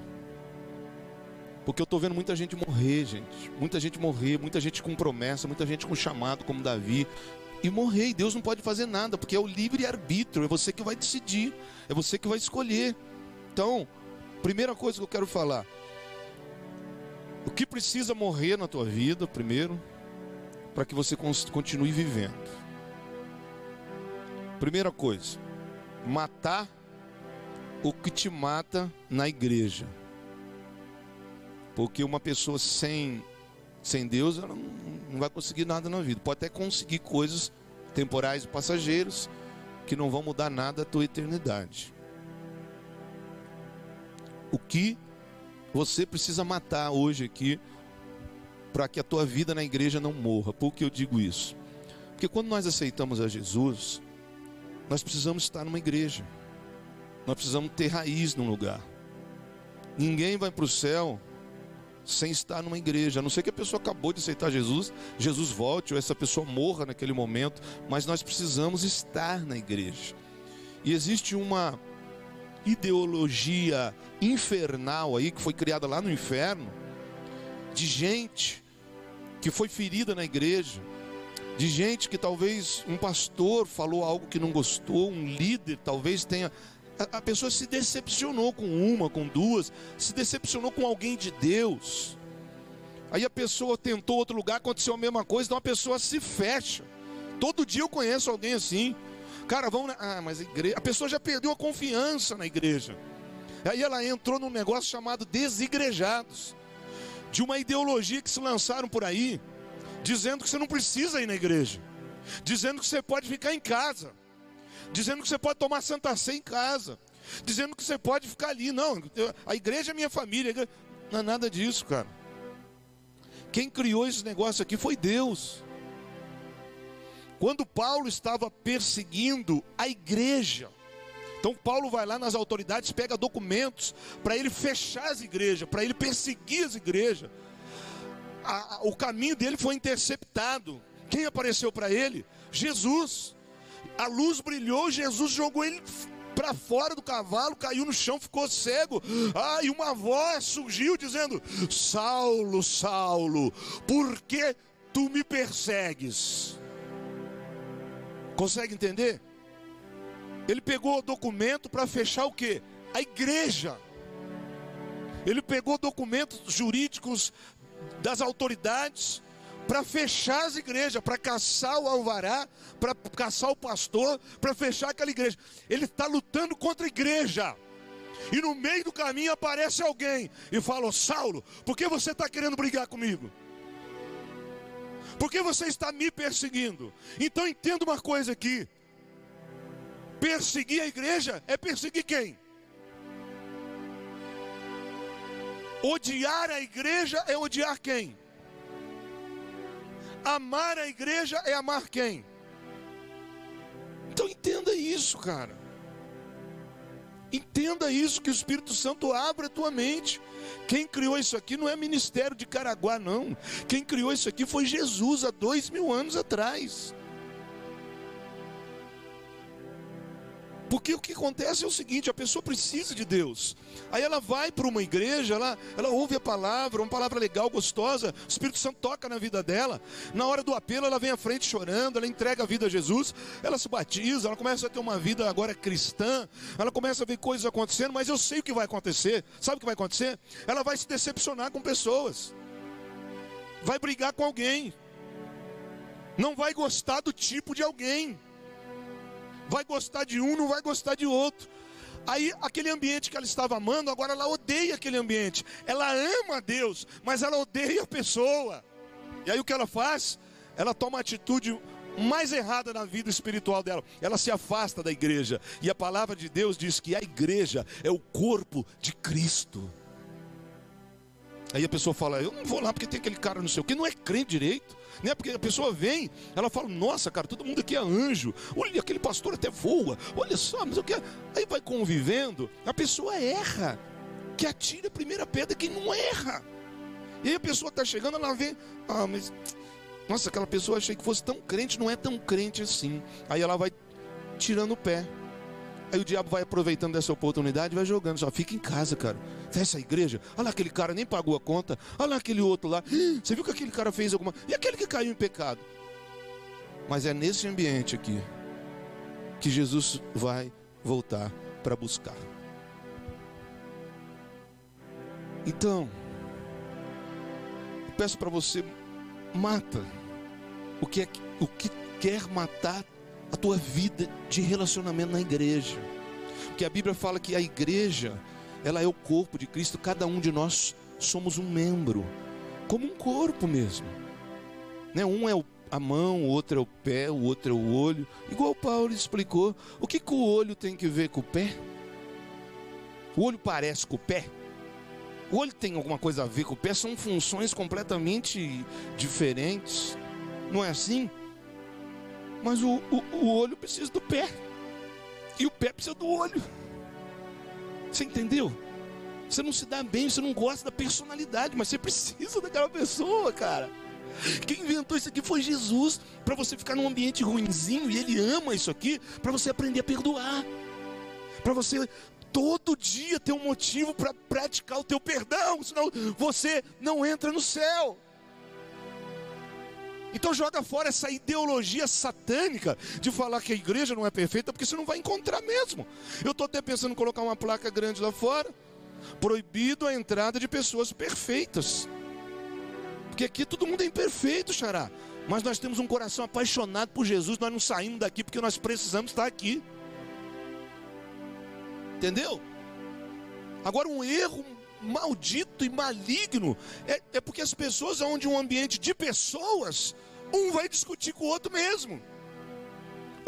Porque eu estou vendo muita gente morrer, gente. Muita gente com promessa, muita gente com chamado, como Davi. E morrer, e Deus não pode fazer nada, porque é o livre-arbítrio, é você que vai decidir, é você que vai escolher. Então, primeira coisa que eu quero falar: o que precisa morrer na tua vida, primeiro, para que você continue vivendo. Primeira coisa: matar o que te mata na igreja. Porque uma pessoa sem Deus, ela não vai conseguir nada na vida. Pode até conseguir coisas temporais e passageiras, que não vão mudar nada a tua eternidade. O que você precisa matar hoje aqui, para que a tua vida na igreja não morra. Por que eu digo isso? Porque quando nós aceitamos a Jesus, nós precisamos estar numa igreja. Nós precisamos ter raiz num lugar. Ninguém vai para o céu sem estar numa igreja. A não ser que a pessoa acabou de aceitar Jesus, Jesus volte, ou essa pessoa morra naquele momento. Mas nós precisamos estar na igreja. E existe uma ideologia infernal aí, que foi criada lá no inferno, de gente que foi ferida na igreja, de gente que talvez um pastor falou algo que não gostou, um líder talvez tenha... A pessoa se decepcionou com uma, com duas, se decepcionou com alguém de Deus. Aí a pessoa tentou outro lugar, aconteceu a mesma coisa, então a pessoa se fecha. Todo dia eu conheço alguém assim. Cara, vamos... Ah, mas a igreja... A pessoa já perdeu a confiança na igreja. Aí ela entrou num negócio chamado desigrejados. De uma ideologia que se lançaram por aí, dizendo que você não precisa ir na igreja. Dizendo que você pode ficar em casa. Dizendo que você pode tomar Santa Sé em casa. Dizendo que você pode ficar ali. Não, a igreja é minha família. Igreja... Não é nada disso, cara. Quem criou esse negócio aqui foi Deus. Quando Paulo estava perseguindo a igreja, então Paulo vai lá nas autoridades, pega documentos para ele fechar as igrejas, para ele perseguir as igrejas. O caminho dele foi interceptado. Quem apareceu para ele? Jesus. A luz brilhou, Jesus jogou ele para fora do cavalo, caiu no chão, ficou cego. Ah, e uma voz surgiu dizendo: Saulo, Saulo, por que tu me persegues? Consegue entender? Ele pegou o documento para fechar o quê? A igreja. Ele pegou documentos jurídicos das autoridades para fechar as igrejas, para caçar o alvará, para caçar o pastor, para fechar aquela igreja. Ele está lutando contra a igreja. E no meio do caminho aparece alguém e fala: oh, Saulo, por que você está querendo brigar comigo? Por que você está me perseguindo? Então entenda uma coisa aqui. Perseguir a igreja é perseguir quem? Odiar a igreja é odiar quem? Amar a igreja é amar quem? Então entenda isso, cara. Entenda isso, que o Espírito Santo abre a tua mente. Quem criou isso aqui não é ministério de Caraguá, não. Quem criou isso aqui foi Jesus, há 2000 anos atrás. Porque o que acontece é o seguinte: a pessoa precisa de Deus. Aí ela vai para uma igreja, ela ouve a palavra, uma palavra legal, gostosa. O Espírito Santo toca na vida dela. Na hora do apelo ela vem à frente chorando, ela entrega a vida a Jesus. Ela se batiza, ela começa a ter uma vida agora cristã. Ela começa a ver coisas acontecendo, mas eu sei o que vai acontecer. Sabe o que vai acontecer? Ela vai se decepcionar com pessoas. Vai brigar com alguém. Não vai gostar do tipo de alguém. Vai gostar de um, não vai gostar de outro. Aí aquele ambiente que ela estava amando, agora ela odeia aquele ambiente. Ela ama a Deus, mas ela odeia a pessoa. E aí o que ela faz? Ela toma a atitude mais errada na vida espiritual dela. Ela se afasta da igreja. E a palavra de Deus diz que a igreja é o corpo de Cristo. Aí a pessoa fala: eu não vou lá porque tem aquele cara não sei o que, não é crente direito, né? Porque a pessoa vem, ela fala: nossa, cara, todo mundo aqui é anjo, olha, aquele pastor até voa, olha só, mas o que? Aí vai convivendo, a pessoa erra, que atira a primeira pedra que não erra. E aí a pessoa está chegando, ela vê: ah, mas nossa, aquela pessoa, achei que fosse tão crente, não é tão crente assim. Aí ela vai tirando o pé. Aí o diabo vai aproveitando dessa oportunidade, vai jogando. Só fica em casa, cara. Essa igreja, olha lá, aquele cara nem pagou a conta. Olha lá aquele outro lá. Você viu que aquele cara fez alguma... E aquele que caiu em pecado. Mas é nesse ambiente aqui que Jesus vai voltar para buscar. Então, eu peço para você: mata o que quer matar a tua vida de relacionamento na igreja. Porque a Bíblia fala que a igreja, ela é o corpo de Cristo. Cada um de nós somos um membro, como um corpo mesmo, né? Um é a mão, o outro é o pé, o outro é o olho. Igual Paulo explicou. O que o olho tem que ver com o pé? O olho parece com o pé? O olho tem alguma coisa a ver com o pé? São funções completamente diferentes. Não é assim? Mas o olho precisa do pé. E o pé precisa do olho. Você entendeu? Você não se dá bem, você não gosta da personalidade, mas você precisa daquela pessoa, cara. Quem inventou isso aqui foi Jesus. Para você ficar num ambiente ruinzinho, e ele ama isso aqui, para você aprender a perdoar. Para você todo dia ter um motivo para praticar o teu perdão. Senão você não entra no céu. Então joga fora essa ideologia satânica de falar que a igreja não é perfeita, porque você não vai encontrar mesmo. Eu estou até pensando em colocar uma placa grande lá fora: proibido a entrada de pessoas perfeitas. Porque aqui todo mundo é imperfeito, xará. Mas nós temos um coração apaixonado por Jesus, nós não saímos daqui porque nós precisamos estar aqui. Entendeu? Agora, um erro maldito e maligno é porque as pessoas, onde um ambiente de pessoas, um vai discutir com o outro mesmo.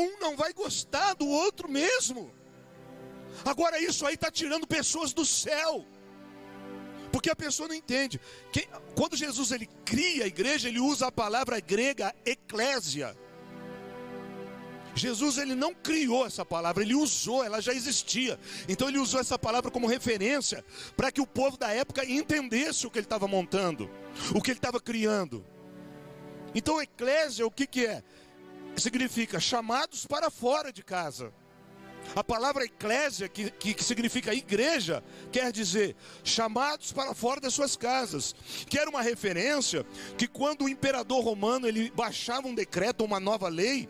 Um não vai gostar do outro mesmo. Agora isso aí está tirando pessoas do céu. Porque a pessoa não entende. Quando Jesus ele cria a igreja, ele usa a palavra grega eclésia. Jesus ele não criou essa palavra, ele usou, ela já existia. Então ele usou essa palavra como referência para que o povo da época entendesse o que ele estava montando, o que ele estava criando. Então eclésia, o que é? Significa chamados para fora de casa. A palavra eclésia, que significa igreja, quer dizer chamados para fora das suas casas. Que era uma referência que quando o imperador romano ele baixava um decreto, uma nova lei,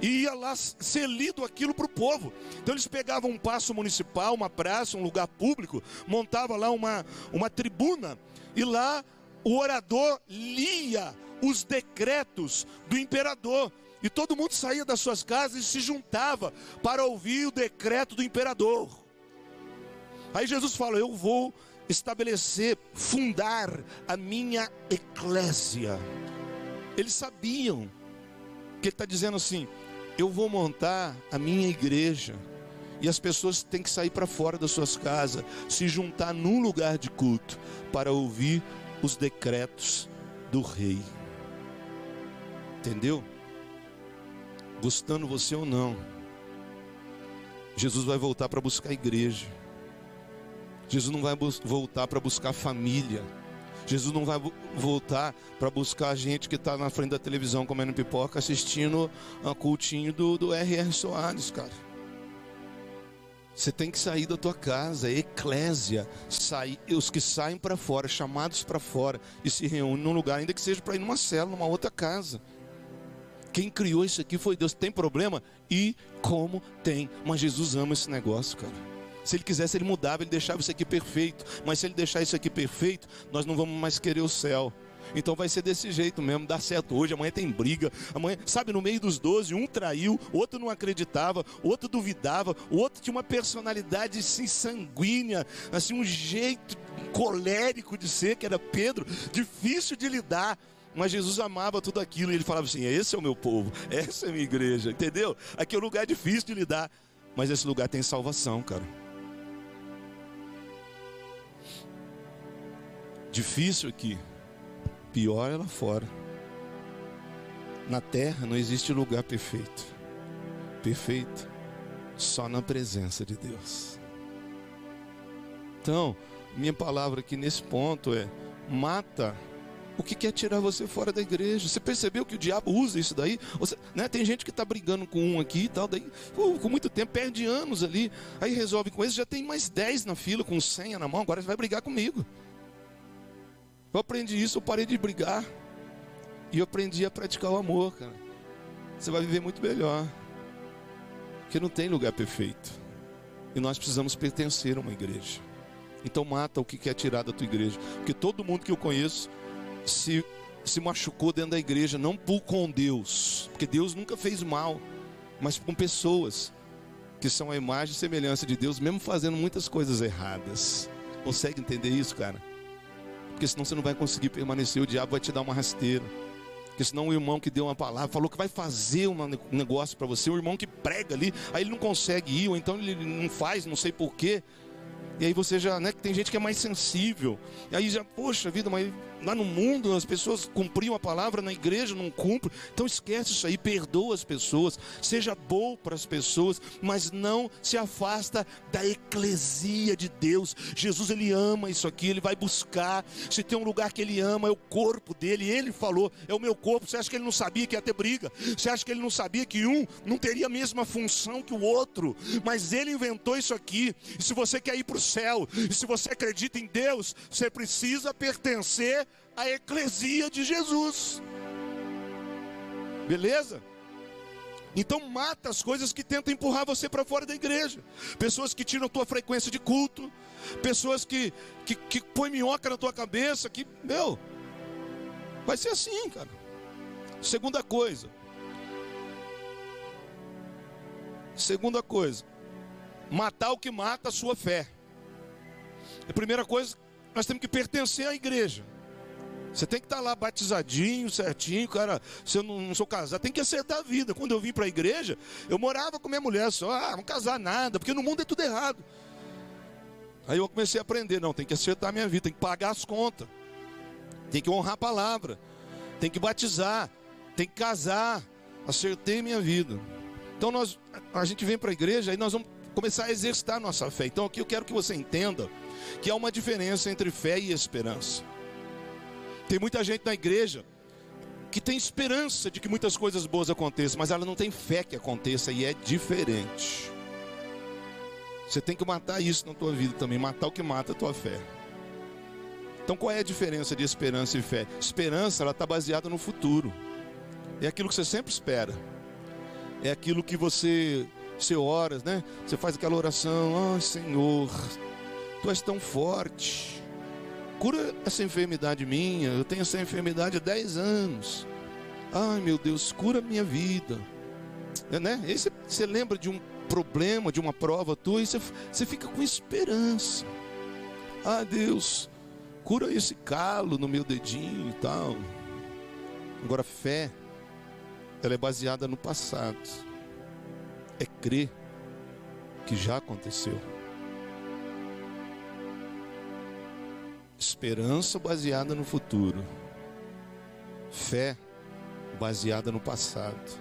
e ia lá ser lido aquilo para o povo. Então eles pegavam um paço municipal, uma praça, um lugar público, montava lá uma tribuna, e lá o orador lia os decretos do imperador. E todo mundo saía das suas casas e se juntava para ouvir o decreto do imperador. Aí Jesus falou: eu vou estabelecer, fundar a minha eclésia. Eles sabiam que ele está dizendo assim: eu vou montar a minha igreja. E as pessoas têm que sair para fora das suas casas, se juntar num lugar de culto para ouvir os decretos do rei. Entendeu? Gostando você ou não, Jesus vai voltar para buscar a igreja. Jesus não vai voltar para buscar a família. Jesus não vai voltar para buscar a gente que está na frente da televisão comendo pipoca, assistindo a cultinho do R.R. Soares, cara. Você tem que sair da tua casa, é eclésia. Os que saem para fora, chamados para fora, e se reúnem num lugar, ainda que seja para ir numa célula, numa outra casa. Quem criou isso aqui foi Deus. Tem problema? E como tem? Mas Jesus ama esse negócio, cara. Se ele quisesse, ele mudava, ele deixava isso aqui perfeito. Mas se ele deixar isso aqui perfeito, nós não vamos mais querer o céu. Então vai ser desse jeito mesmo, dá certo hoje, amanhã tem briga. Amanhã, sabe, no meio dos 12, um traiu, outro não acreditava, outro duvidava, outro tinha uma personalidade assim, sanguínea, assim, um jeito colérico de ser, que era Pedro, difícil de lidar. Mas Jesus amava tudo aquilo e ele falava assim: esse é o meu povo, essa é a minha igreja, entendeu? Aqui é um lugar difícil de lidar, mas esse lugar tem salvação, cara. Difícil aqui, pior é lá fora. Na terra não existe lugar perfeito. Perfeito só na presença de Deus. Então, minha palavra aqui nesse ponto é: mata o que quer tirar você fora da igreja. Você percebeu que o diabo usa isso daí? Você, né, tem gente que está brigando com um aqui e tal, daí, com muito tempo, perde anos ali. Aí resolve com esse, já tem mais 10 na fila, com senha na mão, agora ele vai brigar comigo. Eu aprendi isso, eu parei de brigar. E eu aprendi a praticar o amor, cara. Você vai viver muito melhor. Porque não tem lugar perfeito. E nós precisamos pertencer a uma igreja. Então mata o que quer tirar da tua igreja. Porque todo mundo que eu conheço se machucou dentro da igreja, não com Deus, porque Deus nunca fez mal, mas com pessoas que são a imagem e semelhança de Deus, mesmo fazendo muitas coisas erradas. Consegue entender isso, cara? Porque senão você não vai conseguir permanecer, o diabo vai te dar uma rasteira. Porque senão o irmão que deu uma palavra, falou que vai fazer um negócio para você, o irmão que prega ali, aí ele não consegue ir, ou então ele não faz, não sei porquê. E aí você já, né, que tem gente que é mais sensível. E aí já, poxa vida, mas lá no mundo as pessoas cumpriam a palavra, na igreja não cumprem. Então esquece isso aí, perdoa as pessoas, seja bom para as pessoas, mas não se afasta da eclesia de Deus. Jesus, ele ama isso aqui, ele vai buscar. Se tem um lugar que ele ama, é o corpo dele. Ele falou: é o meu corpo. Você acha que ele não sabia que ia ter briga? Você acha que ele não sabia que um não teria a mesma função que o outro? Mas ele inventou isso aqui. E se você quer ir para o céu, e se você acredita em Deus, você precisa pertencer à eclesia de Jesus. Beleza? Então mata as coisas que tentam empurrar você para fora da igreja. Pessoas que tiram a tua frequência de culto. Pessoas que põem minhoca na tua cabeça. Que, meu, vai ser assim, cara. Segunda coisa. Segunda coisa. Matar o que mata a sua fé. A primeira coisa, nós temos que pertencer à igreja. Você tem que estar lá batizadinho, certinho, cara. Se eu não sou casado, tem que acertar a vida. Quando eu vim para a igreja, eu morava com minha mulher só. Ah, não casar nada, porque no mundo é tudo errado. Aí eu comecei a aprender, não, tem que acertar a minha vida, tem que pagar as contas, tem que honrar a palavra, tem que batizar, tem que casar. Acertei minha vida. Então a gente vem para a igreja e nós vamos começar a exercitar a nossa fé. Então aqui eu quero que você entenda que há uma diferença entre fé e esperança. Tem muita gente na igreja que tem esperança de que muitas coisas boas aconteçam, mas ela não tem fé que aconteça, e é diferente. Você tem que matar isso na tua vida também, matar o que mata a tua fé. Então qual é a diferença de esperança e fé? Esperança, ela está baseada no futuro. É aquilo que você sempre espera. É aquilo que você ora, né? Você faz aquela oração, oh, Senhor, Tu és tão forte, cura essa enfermidade minha, eu tenho essa enfermidade há 10 anos. Ai, meu Deus, cura minha vida. É, né? Aí você lembra de um problema, de uma prova tua, e você fica com esperança. Ah, Deus, cura esse calo no meu dedinho e tal. Agora, fé, ela é baseada no passado. É crer que já aconteceu. Esperança baseada no futuro. Fé baseada no passado.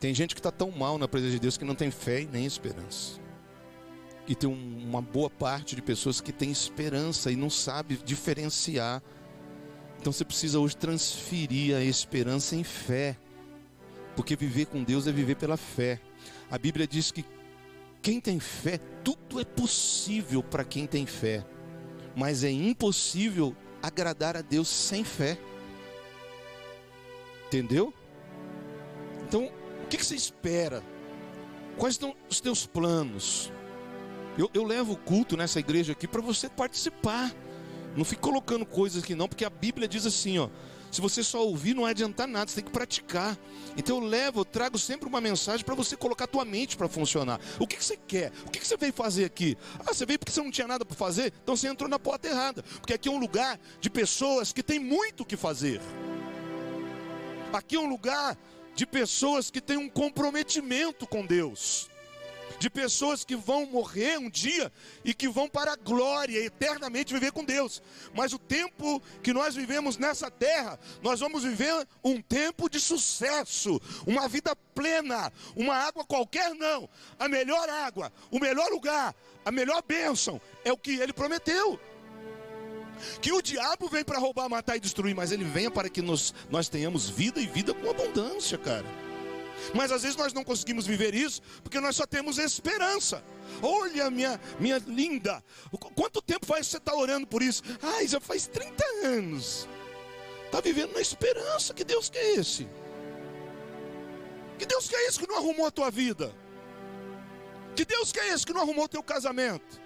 Tem gente que está tão mal na presença de Deus que não tem fé e nem esperança. E tem uma boa parte de pessoas que tem esperança e não sabe diferenciar. Então você precisa hoje transferir a esperança em fé. Porque viver com Deus é viver pela fé. A Bíblia diz que quem tem fé, tudo é possível para quem tem fé. Mas é impossível agradar a Deus sem fé. Entendeu? Então, o que você espera? Quais são os teus planos? Eu levo o culto nessa igreja aqui para você participar. Não fique colocando coisas aqui não, porque a Bíblia diz assim, ó. Se você só ouvir, não vai adiantar nada, você tem que praticar. Então eu trago sempre uma mensagem para você colocar a tua mente para funcionar. O que você quer? O que você veio fazer aqui? Ah, você veio porque você não tinha nada para fazer? Então você entrou na porta errada. Porque aqui é um lugar de pessoas que tem muito o que fazer. Aqui é um lugar de pessoas que tem um comprometimento com Deus. De pessoas que vão morrer um dia e que vão para a glória eternamente viver com Deus. Mas o tempo que nós vivemos nessa terra, nós vamos viver um tempo de sucesso, uma vida plena, uma água qualquer não. A melhor água, o melhor lugar, a melhor bênção é o que Ele prometeu. Que o diabo vem para roubar, matar e destruir, mas Ele vem para que nós tenhamos vida e vida com abundância, cara. Mas às vezes nós não conseguimos viver isso porque nós só temos esperança. Olha, minha linda, quanto tempo faz que você está orando por isso? Ai, já faz 30 anos. Está vivendo na esperança. Que Deus que é esse? Que Deus que é esse que não arrumou a tua vida? Que Deus que é esse que não arrumou o teu casamento?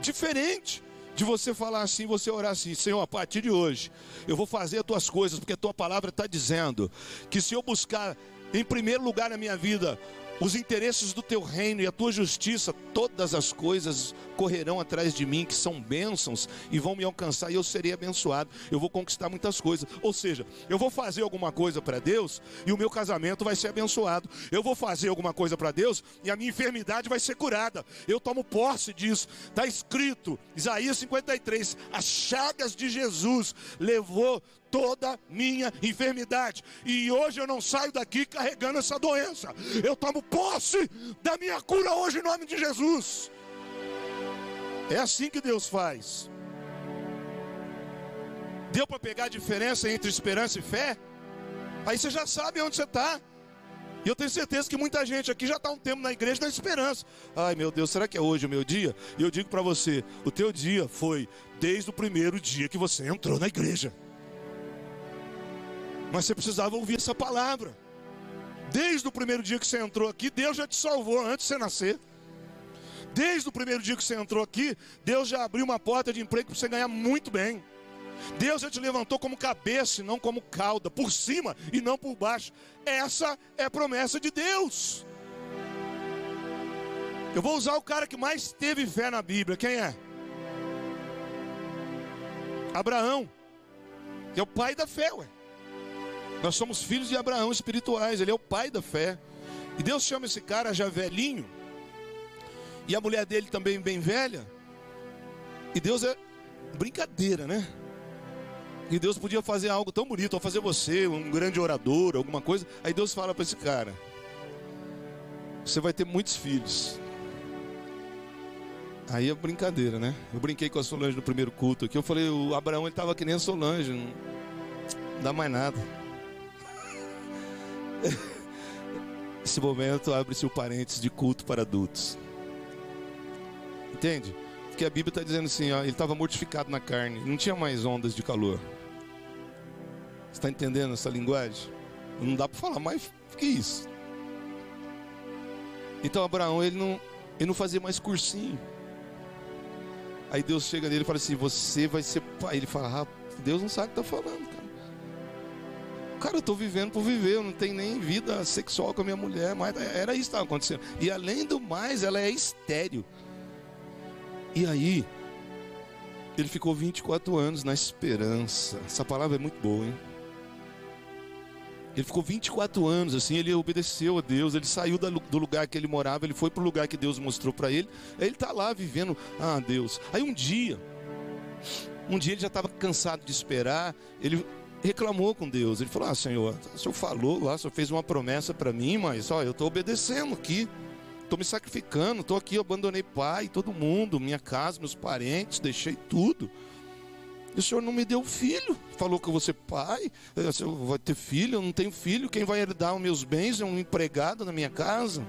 Diferente de você falar assim, você orar assim, Senhor, a partir de hoje eu vou fazer as tuas coisas, porque a tua palavra está dizendo que se eu buscar em primeiro lugar na minha vida os interesses do teu reino e a tua justiça, todas as coisas correrão atrás de mim, que são bênçãos, e vão me alcançar, e eu serei abençoado. Eu vou conquistar muitas coisas. Ou seja, eu vou fazer alguma coisa para Deus e o meu casamento vai ser abençoado. Eu vou fazer alguma coisa para Deus e a minha enfermidade vai ser curada. Eu tomo posse disso. Está escrito, Isaías 53, as chagas de Jesus levou toda minha enfermidade, e hoje eu não saio daqui carregando essa doença. Eu tomo posse da minha cura hoje em nome de Jesus. É assim que Deus faz. Deu para pegar a diferença entre esperança e fé? Aí você já sabe onde você está. E eu tenho certeza que muita gente aqui já está um tempo na igreja da esperança. Ai, meu Deus, será que é hoje o meu dia? E eu digo para você, o teu dia foi desde o primeiro dia que você entrou na igreja. Mas você precisava ouvir essa palavra. Desde o primeiro dia que você entrou aqui, Deus já te salvou antes de você nascer. Desde o primeiro dia que você entrou aqui, Deus já abriu uma porta de emprego para você ganhar muito bem. Deus já te levantou como cabeça e não como cauda, por cima e não por baixo. Essa é a promessa de Deus. Eu vou usar o cara que mais teve fé na Bíblia. Quem é? Abraão, que é o pai da fé, ué. Nós somos filhos de Abraão espirituais, ele é o pai da fé. E Deus chama esse cara já velhinho, e a mulher dele também bem velha. E Deus é brincadeira, né? E Deus podia fazer algo tão bonito, ou fazer você um grande orador, alguma coisa. Aí Deus fala para esse cara: você vai ter muitos filhos. Aí é brincadeira, né? Eu brinquei com a Solange no primeiro culto aqui. Eu falei: o Abraão, ele tava que nem a Solange, não dá mais nada. Nesse momento abre-se o parênteses de culto para adultos. Entende? Porque a Bíblia está dizendo assim, ó, ele estava mortificado na carne, não tinha mais ondas de calor. Você está entendendo essa linguagem? Não dá para falar mais que isso. Então Abraão, ele não fazia mais cursinho. Aí Deus chega nele e fala assim: você vai ser pai. Ele fala: Deus não sabe o que está falando, cara. Cara, eu estou vivendo por viver, eu não tenho nem vida sexual com a minha mulher. Mas era isso que estava acontecendo. E além do mais, ela é estéril. E aí, ele ficou 24 anos na esperança. Essa palavra é muito boa, hein? Ele ficou 24 anos assim, ele obedeceu a Deus, ele saiu do lugar que ele morava, ele foi para o lugar que Deus mostrou para ele. Aí ele está lá vivendo, ah, Deus. Aí um dia ele já estava cansado de esperar, ele reclamou com Deus. Ele falou: ah, Senhor, o Senhor falou lá, o Senhor fez uma promessa para mim, mas ó, eu estou obedecendo aqui. Estou me sacrificando, estou aqui, abandonei pai, todo mundo, minha casa, meus parentes, deixei tudo. E o Senhor não me deu filho. Falou que eu vou ser pai, você vai ter filho, eu não tenho filho. Quem vai herdar os meus bens é um empregado na minha casa.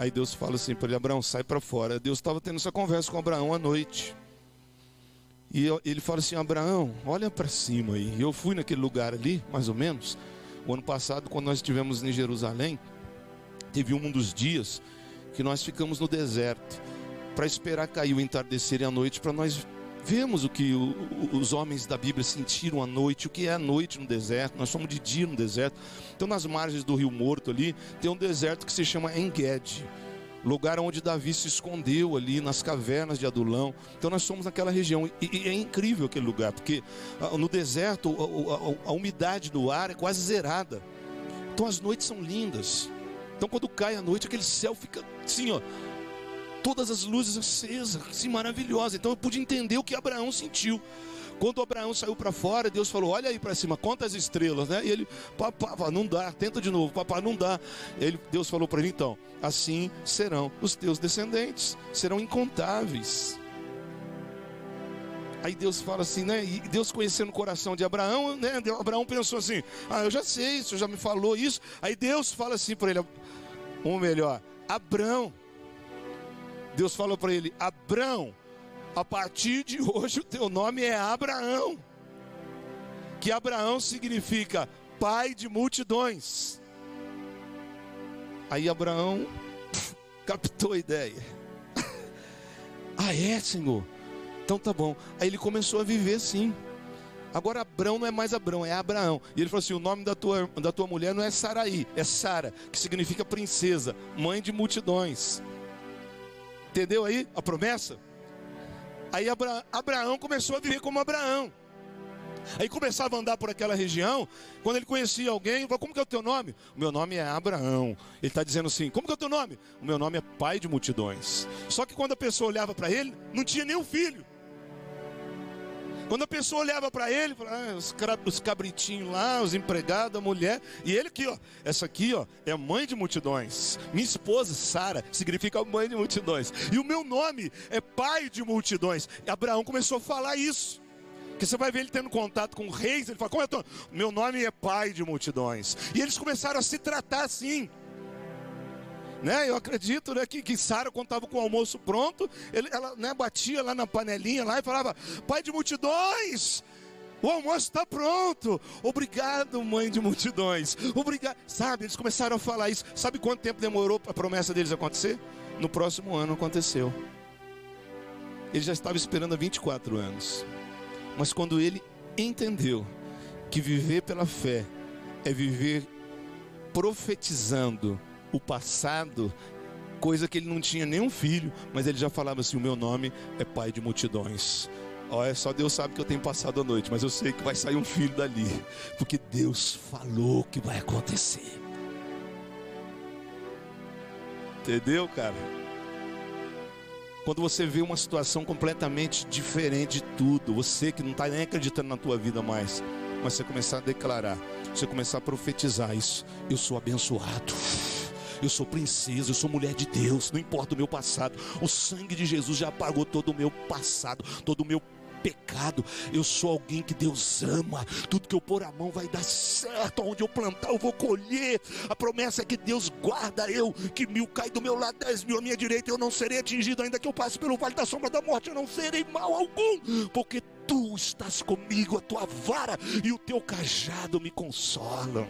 Aí Deus fala assim para ele: Abraão, sai para fora. Deus estava tendo essa conversa com Abraão à noite. E ele fala assim: Abraão, olha para cima aí. Eu fui naquele lugar ali, mais ou menos. O ano passado, quando nós estivemos em Jerusalém, teve um dos dias que nós ficamos no deserto para esperar cair o entardecer e a noite, para nós vermos o que os homens da Bíblia sentiram à noite, o que é a noite no deserto. Nós somos de dia no deserto. Então, nas margens do Rio Morto ali, tem um deserto que se chama Engedi, lugar onde Davi se escondeu ali nas cavernas de Adulão. Então nós somos naquela região, e é incrível aquele lugar, porque no deserto a umidade do ar é quase zerada. Então as noites são lindas. Então quando cai a noite, aquele céu fica assim, ó, todas as luzes acesas, assim, maravilhosa. Então eu pude entender o que Abraão sentiu. Quando Abraão saiu para fora, Deus falou: olha aí para cima, conta as estrelas, né? E ele: papá, não dá, tenta de novo, papá, não dá. Deus falou para ele: então, assim serão os teus descendentes, serão incontáveis. Aí Deus fala assim, né? E Deus conhecendo o coração de Abraão, né? Abraão pensou assim: ah, eu já sei, o Senhor já me falou isso. Aí Deus fala assim para ele, ou melhor, Abraão. Deus falou para ele: Abraão, a partir de hoje o teu nome é Abraão. Que Abraão significa pai de multidões. Aí Abraão captou a ideia. Ah, é, Senhor? Então tá bom. Aí ele começou a viver assim. Agora Abrão não é mais Abrão, é Abraão. E ele falou assim: o nome da tua mulher não é Saraí, é Sara, que significa princesa, mãe de multidões. Entendeu aí a promessa? Aí Abraão começou a viver como Abraão. Aí começava a andar por aquela região. Quando ele conhecia alguém, ele falou: como que é o teu nome? O meu nome é Abraão. Ele está dizendo assim: como que é o teu nome? O meu nome é pai de multidões. Só que quando a pessoa olhava para ele, não tinha nenhum filho. Quando a pessoa olhava para ele, falava: ah, os cabritinhos lá, os empregados, a mulher. E ele aqui, ó, essa aqui, ó, é mãe de multidões. Minha esposa, Sara, significa mãe de multidões. E o meu nome é pai de multidões. E Abraão começou a falar isso. Porque você vai ver ele tendo contato com reis, ele fala: como é teu nome? Meu nome é pai de multidões. E eles começaram a se tratar assim, né? Eu acredito, né, que Sara, quando estava com o almoço pronto, ela, né, batia lá na panelinha lá e falava: pai de multidões. O almoço está pronto. Obrigado, mãe de multidões. Obrigado. Sabe, eles começaram a falar isso. Sabe quanto tempo demorou para a promessa deles acontecer? No próximo ano aconteceu. Ele já estava esperando há 24 anos. Mas quando ele entendeu que viver pela fé é viver profetizando o passado, coisa que ele não tinha nenhum filho, mas ele já falava assim: o meu nome é pai de multidões. Olha, só Deus sabe que eu tenho passado a noite, mas eu sei que vai sair um filho dali, porque Deus falou que vai acontecer. Entendeu, cara? Quando você vê uma situação completamente diferente de tudo, você que não está nem acreditando na tua vida mais, mas você começar a declarar, você começar a profetizar isso: eu sou abençoado, eu sou princesa, eu sou mulher de Deus, não importa o meu passado, o sangue de Jesus já apagou todo o meu passado, todo o meu pecado, eu sou alguém que Deus ama, tudo que eu pôr a mão vai dar certo, onde eu plantar eu vou colher, a promessa é que Deus guarda eu, que 1000 cai do meu lado, 10 mil à minha direita, eu não serei atingido, ainda que eu passe pelo vale da sombra da morte, eu não serei mal algum, porque tu estás comigo, a tua vara e o teu cajado me consolam.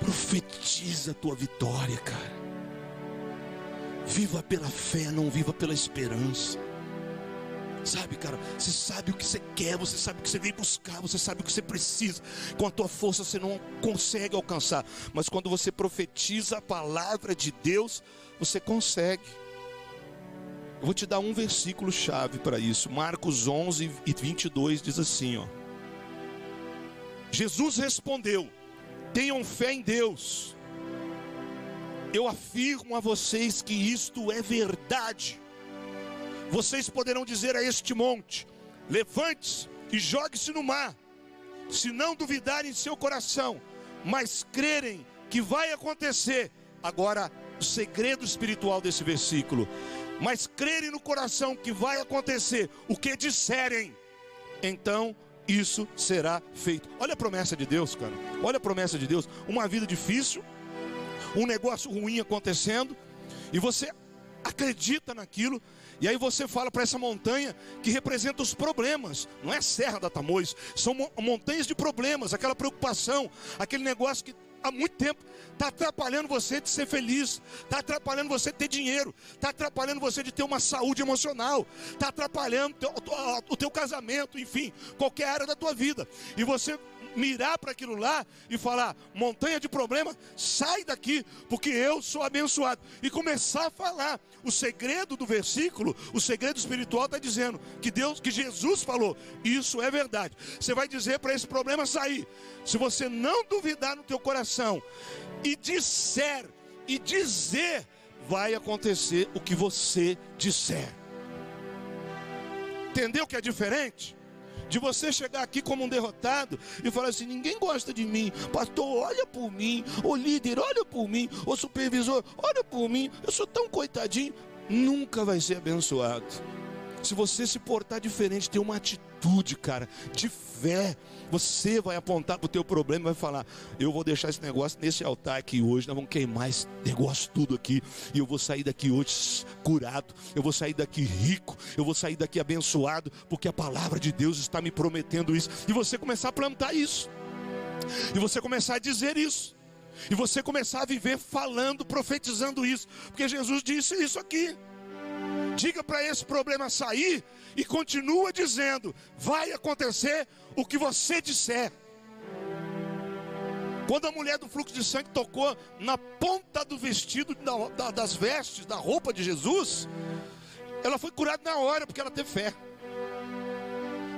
Profetiza a tua vitória, cara. Viva pela fé, não viva pela esperança. Sabe, cara, você sabe o que você quer, você sabe o que você vem buscar, você sabe o que você precisa. Com a tua força você não consegue alcançar, mas quando você profetiza a palavra de Deus, você consegue. Eu vou te dar um versículo chave para isso. Marcos 11 e 22 diz assim, ó: Jesus respondeu: tenham fé em Deus. Eu afirmo a vocês que isto é verdade. Vocês poderão dizer a este monte: levante-se e jogue-se no mar, se não duvidarem em seu coração, mas crerem que vai acontecer. Agora, o segredo espiritual desse versículo: mas crerem no coração que vai acontecer o que disserem, então isso será feito. Olha a promessa de Deus, cara. Olha a promessa de Deus. Uma vida difícil, um negócio ruim acontecendo, e você acredita naquilo. E aí você fala para essa montanha que representa os problemas. Não é a Serra da Tamoios, são montanhas de problemas. Aquela preocupação, aquele negócio que há muito tempo está atrapalhando você de ser feliz, está atrapalhando você de ter dinheiro, está atrapalhando você de ter uma saúde emocional, está atrapalhando o teu casamento, enfim, qualquer área da tua vida. E você mirar para aquilo lá e falar: montanha de problema, sai daqui, porque eu sou abençoado. E começar a falar o segredo do versículo, o segredo espiritual está dizendo que Deus, que Jesus falou, isso é verdade. Você vai dizer para esse problema sair. Se você não duvidar no teu coração e disser e dizer, vai acontecer o que você disser. Entendeu que é diferente de você chegar aqui como um derrotado e falar assim: ninguém gosta de mim, pastor, olha por mim, ô líder, olha por mim, ô supervisor, olha por mim, eu sou tão coitadinho. Nunca vai ser abençoado. Se você se portar diferente, ter uma atitude, cara, de fé, você vai apontar para o teu problema e vai falar: eu vou deixar esse negócio nesse altar aqui hoje, nós vamos queimar esse negócio tudo aqui, e eu vou sair daqui hoje curado, eu vou sair daqui rico, eu vou sair daqui abençoado, porque a palavra de Deus está me prometendo isso. E você começar a plantar isso, e você começar a dizer isso, e você começar a viver falando, profetizando isso, porque Jesus disse isso aqui. Diga para esse problema sair e continua dizendo: vai acontecer o que você disser. Quando a mulher do fluxo de sangue tocou na ponta do vestido, das vestes, da roupa de Jesus, ela foi curada na hora, porque ela teve fé.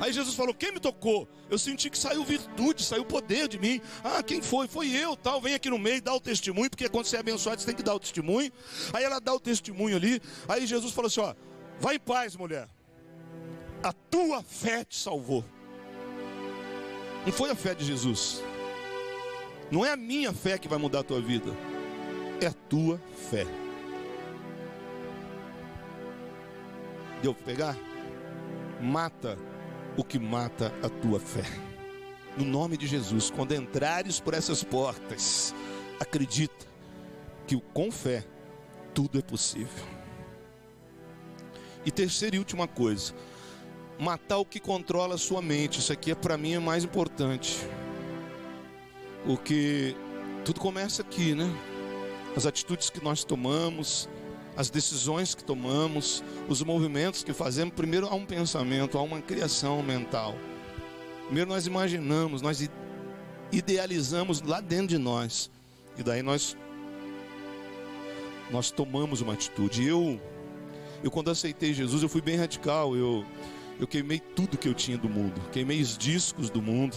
Aí Jesus falou: quem me tocou? Eu senti que saiu virtude, saiu poder de mim. Ah, quem foi? Foi eu, tal. Vem aqui no meio, dá o testemunho, porque quando você é abençoado, você tem que dar o testemunho. Aí ela dá o testemunho ali. Aí Jesus falou assim: ó, vai em paz, mulher. A tua fé te salvou. Não foi a fé de Jesus. Não é a minha fé que vai mudar a tua vida. É a tua fé. Deu para pegar? Mata o que mata a tua fé, no nome de Jesus. Quando entrares por essas portas, acredita que com fé tudo é possível. E terceira e última coisa: matar o que controla a sua mente. Isso aqui, para mim, é mais importante. Porque tudo começa aqui, né? As atitudes que nós tomamos, as decisões que tomamos, os movimentos que fazemos. Primeiro há um pensamento, há uma criação mental. Primeiro nós imaginamos, nós idealizamos lá dentro de nós. E daí nós tomamos uma atitude. Eu quando aceitei Jesus, eu fui bem radical. Eu queimei tudo que eu tinha do mundo. Queimei os discos do mundo.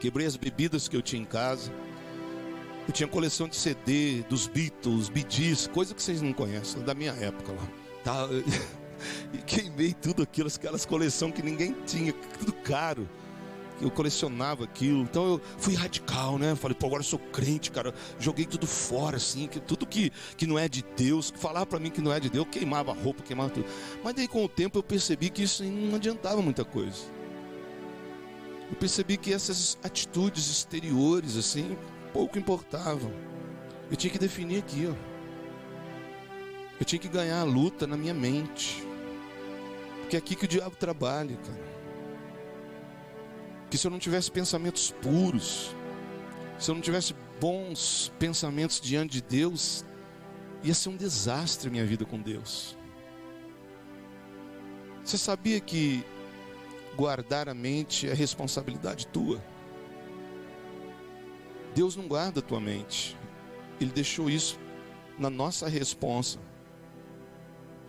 Quebrei as bebidas que eu tinha em casa. Eu tinha coleção de CD, dos Beatles, Bee Gees, coisa que vocês não conhecem, da minha época lá. Tá? E queimei tudo aquilo, aquelas coleções que ninguém tinha, tudo caro. Eu colecionava aquilo, então eu fui radical, né? Falei, pô, agora eu sou crente, cara. Joguei tudo fora, assim, tudo que não é de Deus, que falava pra mim que não é de Deus, eu queimava a roupa, queimava tudo. Mas daí com o tempo eu percebi que isso não adiantava muita coisa. Eu percebi que essas atitudes exteriores, assim, pouco importavam. Eu tinha que definir aqui, ó. Eu tinha que ganhar a luta na minha mente. Porque é aqui que o diabo trabalha, cara. Que se eu não tivesse pensamentos puros, se eu não tivesse bons pensamentos diante de Deus, ia ser um desastre a minha vida com Deus. Você sabia que guardar a mente é responsabilidade tua? Deus não guarda a tua mente. Ele deixou isso na nossa responsa.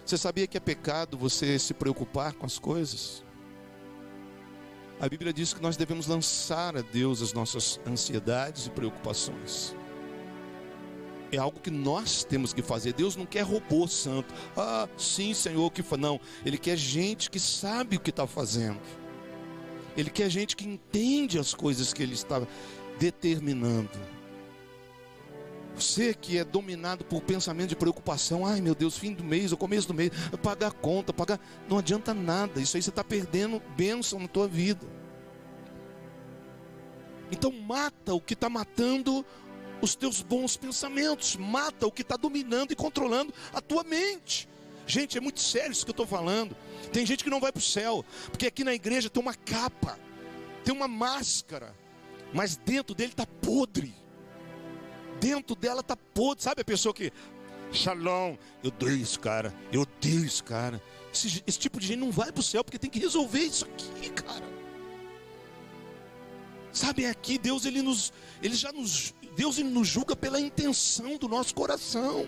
Você sabia que é pecado você se preocupar com as coisas? A Bíblia diz que nós devemos lançar a Deus as nossas ansiedades e preocupações. É algo que nós temos que fazer. Deus não quer robô santo. Ah, sim, Senhor, que faz. Não, Ele quer gente que sabe o que está fazendo. Ele quer gente que entende as coisas que Ele está determinando. Você que é dominado por pensamento de preocupação. Ai, meu Deus, fim do mês, o começo do mês, pagar a conta, pagar... Não adianta nada. Isso aí você está perdendo bênção na tua vida. Então mata o que está matando os teus bons pensamentos. Mata o que está dominando e controlando a tua mente. Gente, é muito sério isso que eu estou falando. Tem gente que não vai para o céu. Porque aqui na igreja tem uma capa, tem uma máscara. Mas dentro dele está podre. Dentro dela tá podre, sabe? A pessoa que, shalom, eu odeio esse cara, eu odeio esse cara. Esse tipo de gente não vai pro céu, porque tem que resolver isso aqui, cara. Sabe, aqui Deus, Ele nos julga pela intenção do nosso coração.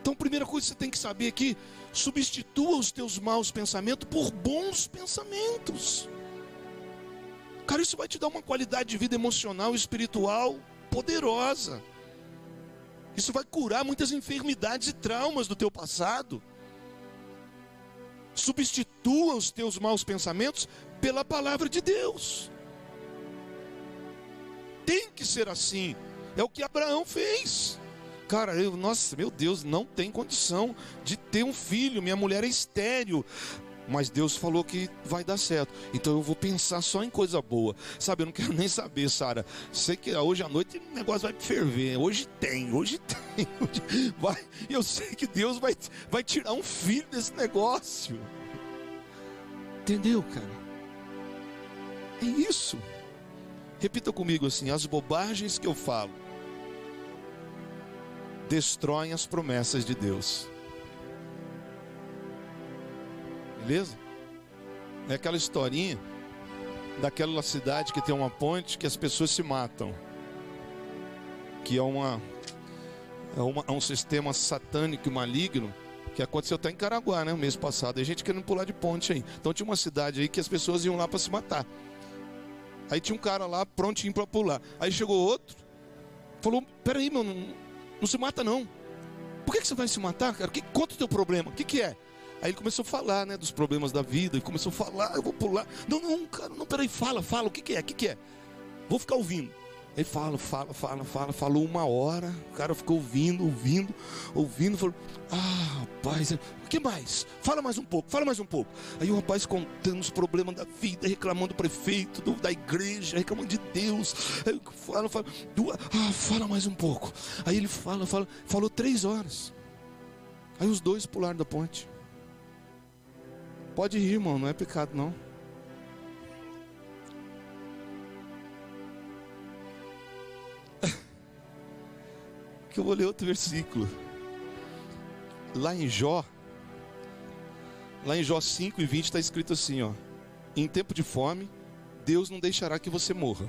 Então, a primeira coisa que você tem que saber aqui, substitua os teus maus pensamentos por bons pensamentos. Cara, isso vai te dar uma qualidade de vida emocional e espiritual poderosa. Isso vai curar muitas enfermidades e traumas do teu passado. Substitua os teus maus pensamentos pela palavra de Deus. Tem que ser assim. É o que Abraão fez. Cara, nossa, meu Deus, não tem condição de ter um filho. Minha mulher é estéril. Mas Deus falou que vai dar certo. Então eu vou pensar só em coisa boa. Sabe, eu não quero nem saber, Sara. Sei que hoje à noite o negócio vai ferver. Hoje tem. Vai. Eu sei que Deus vai tirar um filho desse negócio. Entendeu, cara? É isso. Repita comigo assim. As bobagens que eu falo destroem as promessas de Deus. Beleza? É aquela historinha daquela cidade que tem uma ponte que as pessoas se matam, que é um sistema satânico e maligno que aconteceu até em Caraguá, né? Mês passado, a gente querendo pular de ponte aí. Então tinha uma cidade aí que as pessoas iam lá para se matar. Aí tinha um cara lá prontinho para pular. Aí chegou outro, falou: "Peraí, meu, não se mata não. Por que você vai se matar, cara? Conta o teu problema. O que é?" Aí ele começou a falar, né, dos problemas da vida. Ele começou a falar, eu vou pular. Não, cara, não, peraí, fala, o que é? Vou ficar ouvindo. Ele fala, falou uma hora. O cara ficou ouvindo, falou, rapaz, o que mais? Fala mais um pouco. Aí o rapaz contando os problemas da vida, reclamando do prefeito, da igreja, reclamando de Deus. Aí fala mais um pouco. Aí ele falou 3 horas. Aí os dois pularam da ponte. Pode rir, irmão, não é pecado não. Que eu vou ler outro versículo. Lá em Jó 5:20 está escrito assim, ó: em tempo de fome, Deus não deixará que você morra.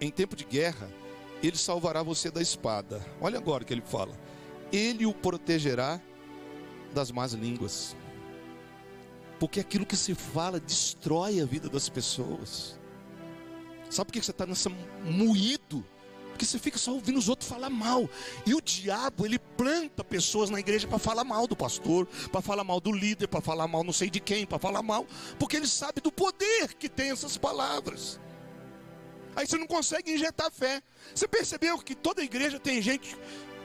Em tempo de guerra, Ele salvará você da espada. Olha agora o que ele fala. Ele o protegerá das más línguas. Porque aquilo que se fala destrói a vida das pessoas. Sabe por que você está nessa moído? Porque você fica só ouvindo os outros falar mal. E o diabo, ele planta pessoas na igreja para falar mal do pastor, para falar mal do líder, para falar mal não sei de quem, para falar mal. Porque ele sabe do poder que tem essas palavras. Aí você não consegue injetar fé. Você percebeu que toda igreja tem gente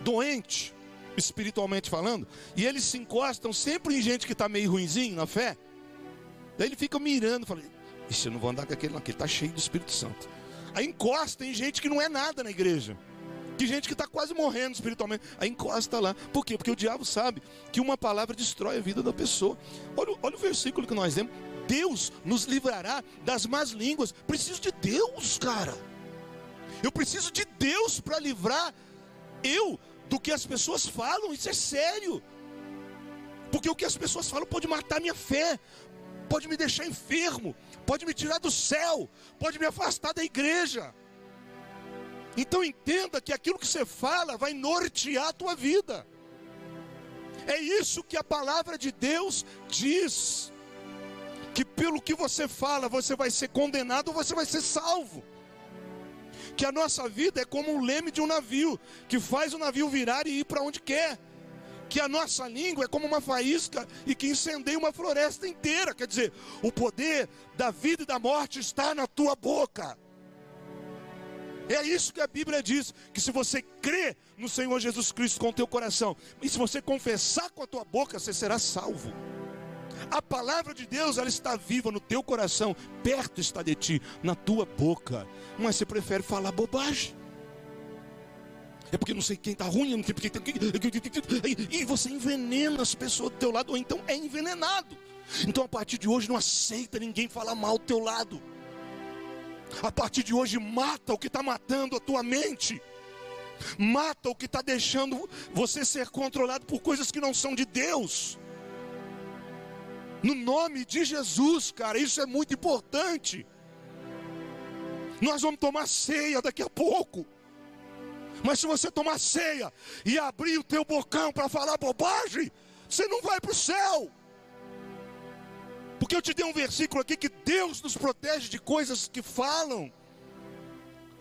doente, espiritualmente falando, e eles se encostam sempre em gente que está meio ruinzinho na fé. Daí ele fica mirando, fala: ixi, eu não vou andar com aquele não, aquele está cheio do Espírito Santo. Aí encosta em gente que não é nada na igreja, que gente que está quase morrendo espiritualmente. Aí encosta lá. Por quê? Porque o diabo sabe que uma palavra destrói a vida da pessoa. Olha o versículo que nós lemos. Deus nos livrará das más línguas. Preciso de Deus, cara. Eu preciso de Deus para livrar eu do que as pessoas falam. Isso é sério. Porque o que as pessoas falam pode matar minha fé, pode me deixar enfermo, pode me tirar do céu, pode me afastar da igreja. Então entenda que aquilo que você fala vai nortear a tua vida. É isso que a palavra de Deus diz. Que pelo que você fala, você vai ser condenado ou você vai ser salvo. Que a nossa vida é como um leme de um navio, que faz o navio virar e ir para onde quer. Que a nossa língua é como uma faísca e que incendeia uma floresta inteira. Quer dizer, o poder da vida e da morte está na tua boca. É isso que a Bíblia diz, que se você crê no Senhor Jesus Cristo com o teu coração, e se você confessar com a tua boca, você será salvo. A palavra de Deus, ela está viva no teu coração, perto está de ti, na tua boca. Mas você prefere falar bobagem. É porque não sei quem está ruim, não sei porque... E você envenena as pessoas do teu lado, ou então é envenenado. Então a partir de hoje não aceita ninguém falar mal do teu lado. A partir de hoje mata o que está matando a tua mente. Mata o que está deixando você ser controlado por coisas que não são de Deus. No nome de Jesus, cara, isso é muito importante. Nós vamos tomar ceia daqui a pouco. Mas se você tomar ceia e abrir o teu bocão para falar bobagem, você não vai para o céu. Porque eu te dei um versículo aqui que Deus nos protege de coisas que falam.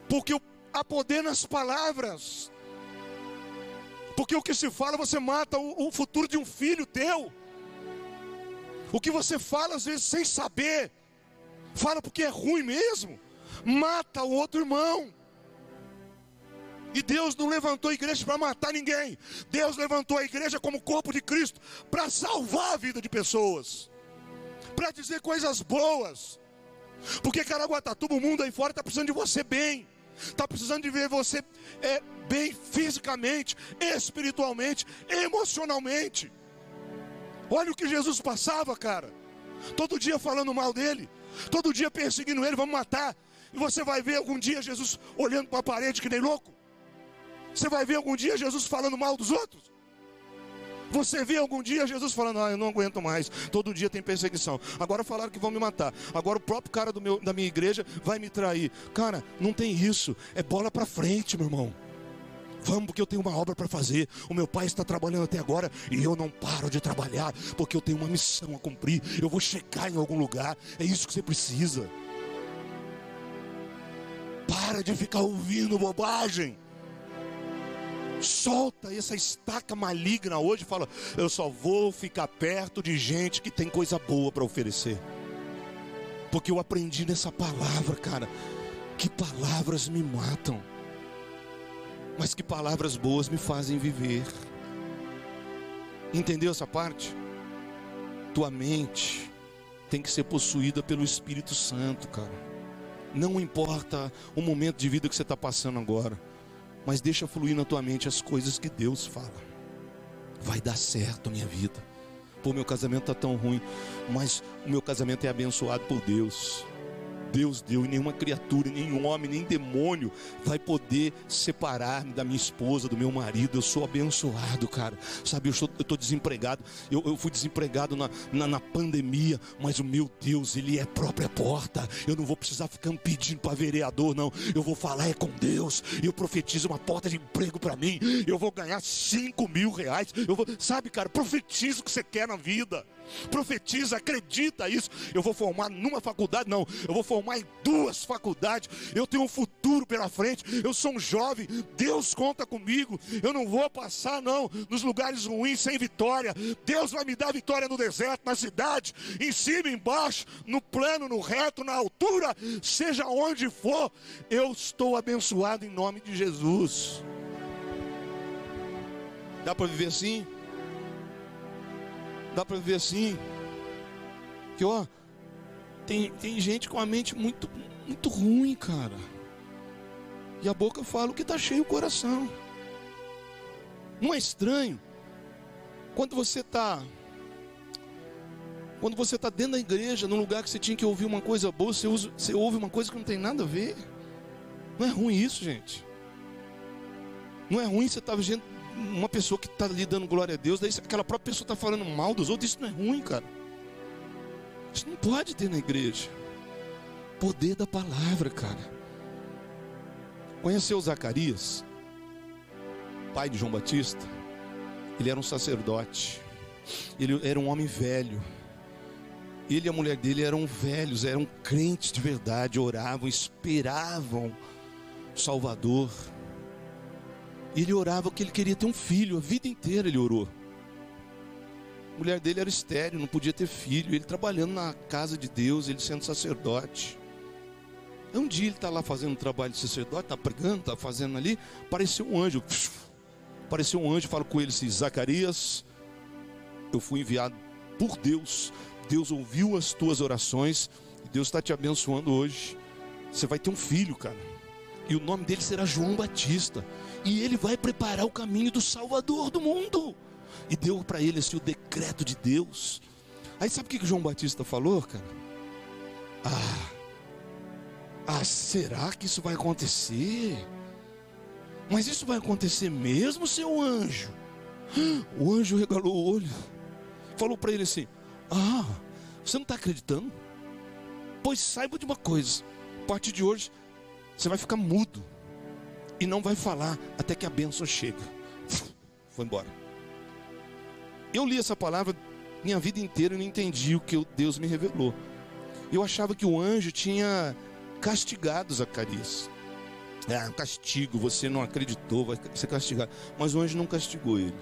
Porque há poder nas palavras. Porque o que se fala, você mata o futuro de um filho teu. O que você fala às vezes sem saber, fala porque é ruim mesmo, mata o outro irmão. E Deus não levantou a igreja para matar ninguém. Deus levantou a igreja como corpo de Cristo para salvar a vida de pessoas, para dizer coisas boas. Porque Caraguatatuba, o mundo aí fora está precisando de você bem. Está precisando de ver você bem fisicamente, espiritualmente, emocionalmente. Olha o que Jesus passava, cara. Todo dia falando mal dele, todo dia perseguindo ele, vamos matar. E você vai ver algum dia Jesus olhando para a parede que nem louco? Você vai ver algum dia Jesus falando mal dos outros? Você vê algum dia Jesus falando: ah, eu não aguento mais, todo dia tem perseguição. Agora falaram que vão me matar, agora o próprio cara da minha igreja vai me trair. Cara, não tem isso, é bola para frente, meu irmão. Vamos, porque eu tenho uma obra para fazer. O meu pai está trabalhando até agora e eu não paro de trabalhar, porque eu tenho uma missão a cumprir. Eu vou chegar em algum lugar. É isso que você precisa. Para de ficar ouvindo bobagem. Solta essa estaca maligna hoje e fala: eu só vou ficar perto de gente que tem coisa boa para oferecer. Porque eu aprendi nessa palavra, cara, que palavras me matam, mas que palavras boas me fazem viver. Entendeu essa parte? Tua mente tem que ser possuída pelo Espírito Santo, cara. Não importa o momento de vida que você está passando agora, mas deixa fluir na tua mente as coisas que Deus fala. Vai dar certo, minha vida. pô, meu casamento está tão ruim. Mas o meu casamento é abençoado por Deus. Deus deu, e nenhuma criatura, nenhum homem, nem demônio vai poder separar-me da minha esposa, do meu marido. Eu sou abençoado, cara. Sabe, eu estou desempregado. Eu fui desempregado na pandemia, mas o meu Deus, Ele é a própria porta. Eu não vou precisar ficar pedindo para vereador, não. Eu vou falar é com Deus. Eu profetizo uma porta de emprego para mim. Eu vou ganhar 5 mil reais. Sabe, cara, profetiza o que você quer na vida. Profetiza, acredita isso. Eu vou formar numa faculdade, não. Eu vou formar em 2 faculdades. Eu tenho um futuro pela frente. Eu sou um jovem. Deus conta comigo. Eu não vou passar, não, nos lugares ruins sem vitória. Deus vai me dar vitória no deserto, na cidade, em cima, embaixo, no plano, no reto, na altura, seja onde for. Eu estou abençoado em nome de Jesus. Dá para viver assim? Dá para viver assim? Que ó, tem gente com a mente muito, muito ruim, cara. E a boca fala o que tá cheio o coração. Não é estranho? Quando você tá dentro da igreja, num lugar que você tinha que ouvir uma coisa boa, você ouve uma coisa que não tem nada a ver. Não é ruim isso, gente? Não é ruim você estar vendo uma pessoa que está ali dando glória a Deus, daí aquela própria pessoa está falando mal dos outros. Isso não é ruim, cara. Isso não pode ter na igreja. Poder da palavra, cara. Conheceu Zacarias, pai de João Batista? Ele era um sacerdote. Ele era um homem velho. Ele e a mulher dele eram velhos, eram crentes de verdade, oravam, esperavam Salvador. Ele orava que ele queria ter um filho, a vida inteira ele orou. A mulher dele era estéril, não podia ter filho. Ele trabalhando na casa de Deus, ele sendo sacerdote. Um dia ele está lá fazendo um trabalho de sacerdote, está pregando, está fazendo ali. Apareceu um anjo. Apareceu um anjo, fala com ele assim: Zacarias, eu fui enviado por Deus. Deus ouviu as tuas orações. Deus está te abençoando hoje. Você vai ter um filho, cara. E o nome dele será João Batista. E ele vai preparar o caminho do Salvador do mundo. E deu para ele assim o decreto de Deus. Aí sabe o que João Batista falou, cara? Ah, será que isso vai acontecer? Mas isso vai acontecer mesmo, seu anjo? O anjo regalou o olho. Falou para ele assim: ah, você não está acreditando? Pois saiba de uma coisa. A partir de hoje, você vai ficar mudo e não vai falar até que a bênção chega. Foi embora. Eu li essa palavra minha vida inteira e não entendi o que Deus me revelou. Eu achava que o anjo tinha castigado Zacarias. É, castigo, você não acreditou, vai ser castigado. Mas o anjo não castigou ele.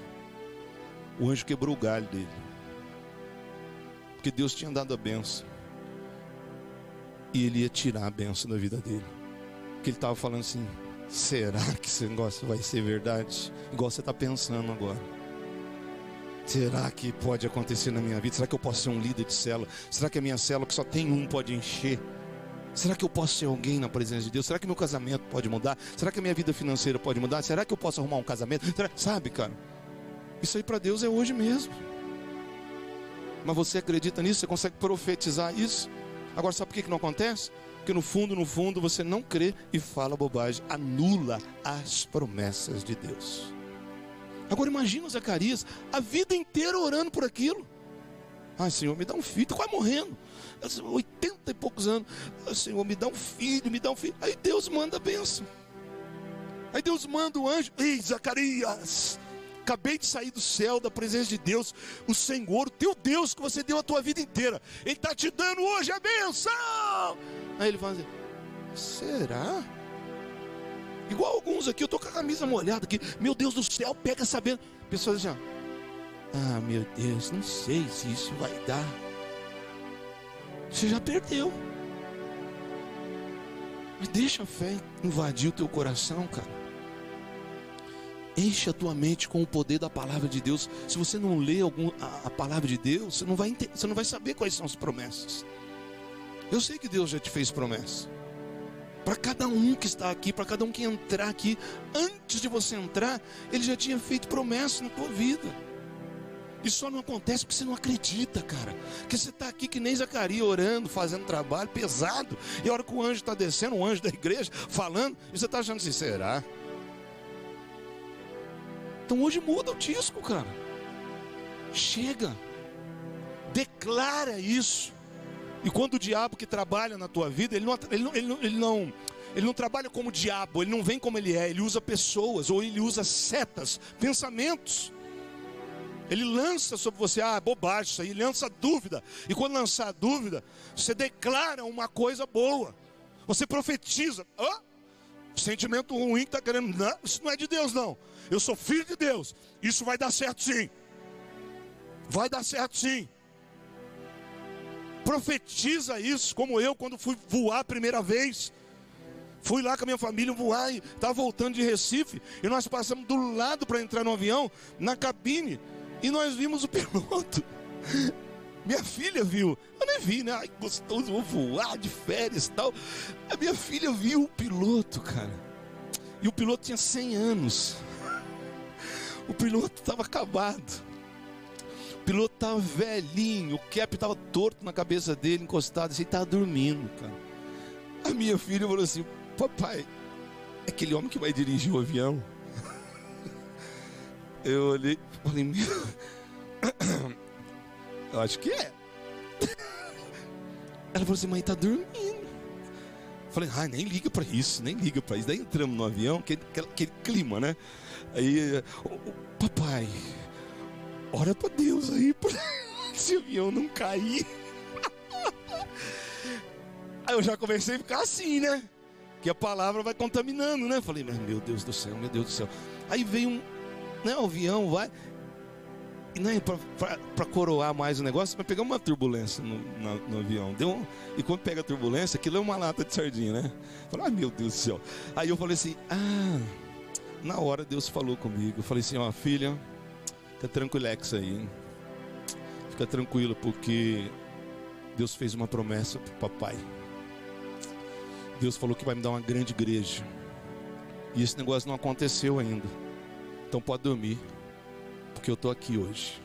O anjo quebrou o galho dele. Porque Deus tinha dado a bênção. E ele ia tirar a bênção da vida dele. Que ele estava falando assim: será que esse negócio vai ser verdade? Igual você está pensando agora. Será que pode acontecer na minha vida? Será que eu posso ser um líder de célula? Será que a minha célula que só tem um pode encher? Será que eu posso ser alguém na presença de Deus? Será que meu casamento pode mudar? Será que a minha vida financeira pode mudar? Será que eu posso arrumar um casamento? Sabe, cara, isso aí para Deus é hoje mesmo. Mas você acredita nisso? Você consegue profetizar isso? Agora sabe por que não acontece? Porque no fundo você não crê e fala bobagem, anula as promessas de Deus. Agora imagina Zacarias a vida inteira orando por aquilo. Ai, Senhor, me dá um filho. Estou quase morrendo, 80 e poucos anos. Ai, Senhor, me dá um filho. Aí Deus manda a bênção. Aí Deus manda o anjo: ei, Zacarias, acabei de sair do céu, da presença de Deus. O Senhor, o teu Deus, que você deu a tua vida inteira, Ele está te dando hoje a bênção. Aí ele fala assim: será? Igual alguns aqui, eu estou com a camisa molhada aqui. Meu Deus do céu, pega essa bênção. Pessoas assim: ah, meu Deus, não sei se isso vai dar. Você já perdeu. Mas deixa a fé invadir o teu coração, cara. Enche a tua mente com o poder da palavra de Deus. Se você não lê a palavra de Deus, você não vai saber quais são as promessas. Eu sei que Deus já te fez promessa. Para cada um que está aqui, para cada um que entrar aqui, antes de você entrar, Ele já tinha feito promessa na tua vida. Isso só não acontece porque você não acredita, cara. Porque você está aqui que nem Zacarias, orando, fazendo trabalho pesado. E a hora que o anjo está descendo, o anjo da igreja, falando, e você está achando assim, será? Então hoje muda o disco, cara. Chega. Declara isso. E quando o diabo que trabalha na tua vida, ele não trabalha como o diabo, ele não vem como ele é. Ele usa pessoas, ou ele usa setas, pensamentos. Ele lança sobre você, bobagem isso aí, ele lança dúvida. E quando lançar a dúvida, você declara uma coisa boa. Você profetiza. Sentimento ruim que está querendo, não, isso não é de Deus não. Eu sou filho de Deus, isso vai dar certo sim. Vai dar certo sim. Profetiza isso, como eu quando fui voar a primeira vez. Fui lá com a minha família voar e estava voltando de Recife. E nós passamos do lado para entrar no avião, na cabine. E nós vimos o piloto. Minha filha viu. Eu nem vi, né? Ai, gostoso, vou voar de férias e tal. A minha filha viu o piloto, cara. E o piloto tinha 100 anos. O piloto estava acabado. O piloto estava velhinho. O cap estava torto na cabeça dele, encostado. Assim, ele estava dormindo, cara. A minha filha falou assim... Papai, é aquele homem que vai dirigir o avião? Eu olhei, falei, meu, eu acho que é. Ela falou assim, mãe, tá dormindo. Falei, nem liga pra isso, nem liga pra isso. Daí entramos no avião, aquele clima, né? Aí, papai, ora pra Deus aí, pra esse avião não cair. Aí eu já comecei a ficar assim, né? Que a palavra vai contaminando, né? Falei, mas meu Deus do céu, meu Deus do céu. Aí veio um avião, vai. E não é para coroar mais o negócio, mas pegamos uma turbulência no avião. E quando pega a turbulência, aquilo é uma lata de sardinha, né? Falei, meu Deus do céu. Aí eu falei assim, na hora Deus falou comigo. Eu falei assim, filha, fica tranquilex aí, hein? Fica tranquila, porque Deus fez uma promessa pro papai. Deus falou que vai me dar uma grande igreja. E esse negócio não aconteceu ainda. Então pode dormir, porque eu tô aqui hoje.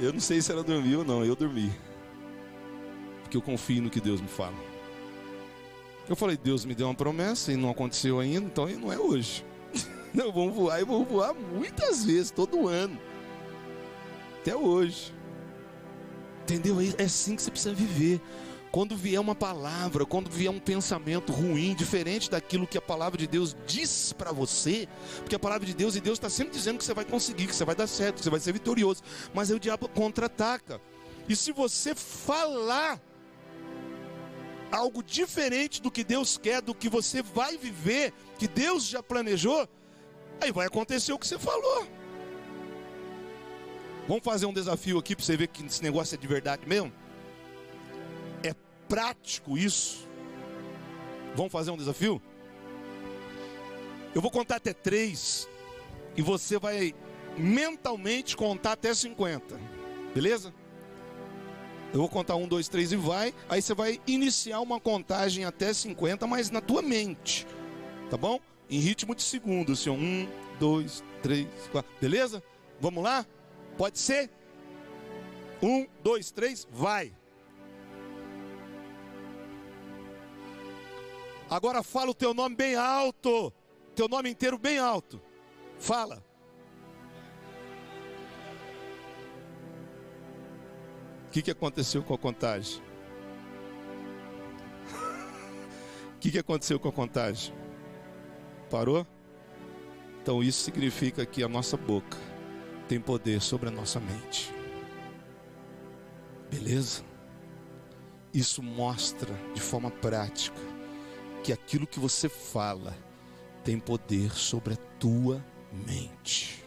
Eu não sei se ela dormiu ou não, eu dormi. Porque eu confio no que Deus me fala. Eu falei, Deus me deu uma promessa e não aconteceu ainda, então não é hoje. Não, vamos voar, e vou voar muitas vezes, todo ano. Até hoje. Entendeu? É assim que você precisa viver. Quando vier uma palavra, quando vier um pensamento ruim, diferente daquilo que a palavra de Deus diz para você, porque a palavra de Deus, e Deus está sempre dizendo que você vai conseguir, que você vai dar certo, que você vai ser vitorioso. Mas aí o diabo contra-ataca. E se você falar algo diferente do que Deus quer, do que você vai viver, que Deus já planejou, aí vai acontecer o que você falou. Vamos fazer um desafio aqui para você ver que esse negócio é de verdade mesmo? É prático isso? Vamos fazer um desafio? Eu vou contar até 3 e você vai mentalmente contar até 50. Beleza? Eu vou contar 1, 2, 3 e vai. Aí você vai iniciar uma contagem até 50, mas na tua mente. Tá bom? Em ritmo de segundo, assim, 1, 2, 3, 4. Beleza? Vamos lá? Pode ser? 1, 2, 3, vai. Agora fala o teu nome bem alto. Teu nome inteiro bem alto. Fala. O que aconteceu com a contagem? O que aconteceu com a contagem? Parou? Então isso significa que a nossa boca tem poder sobre a nossa mente. Beleza? Isso mostra de forma prática que aquilo que você fala tem poder sobre a tua mente.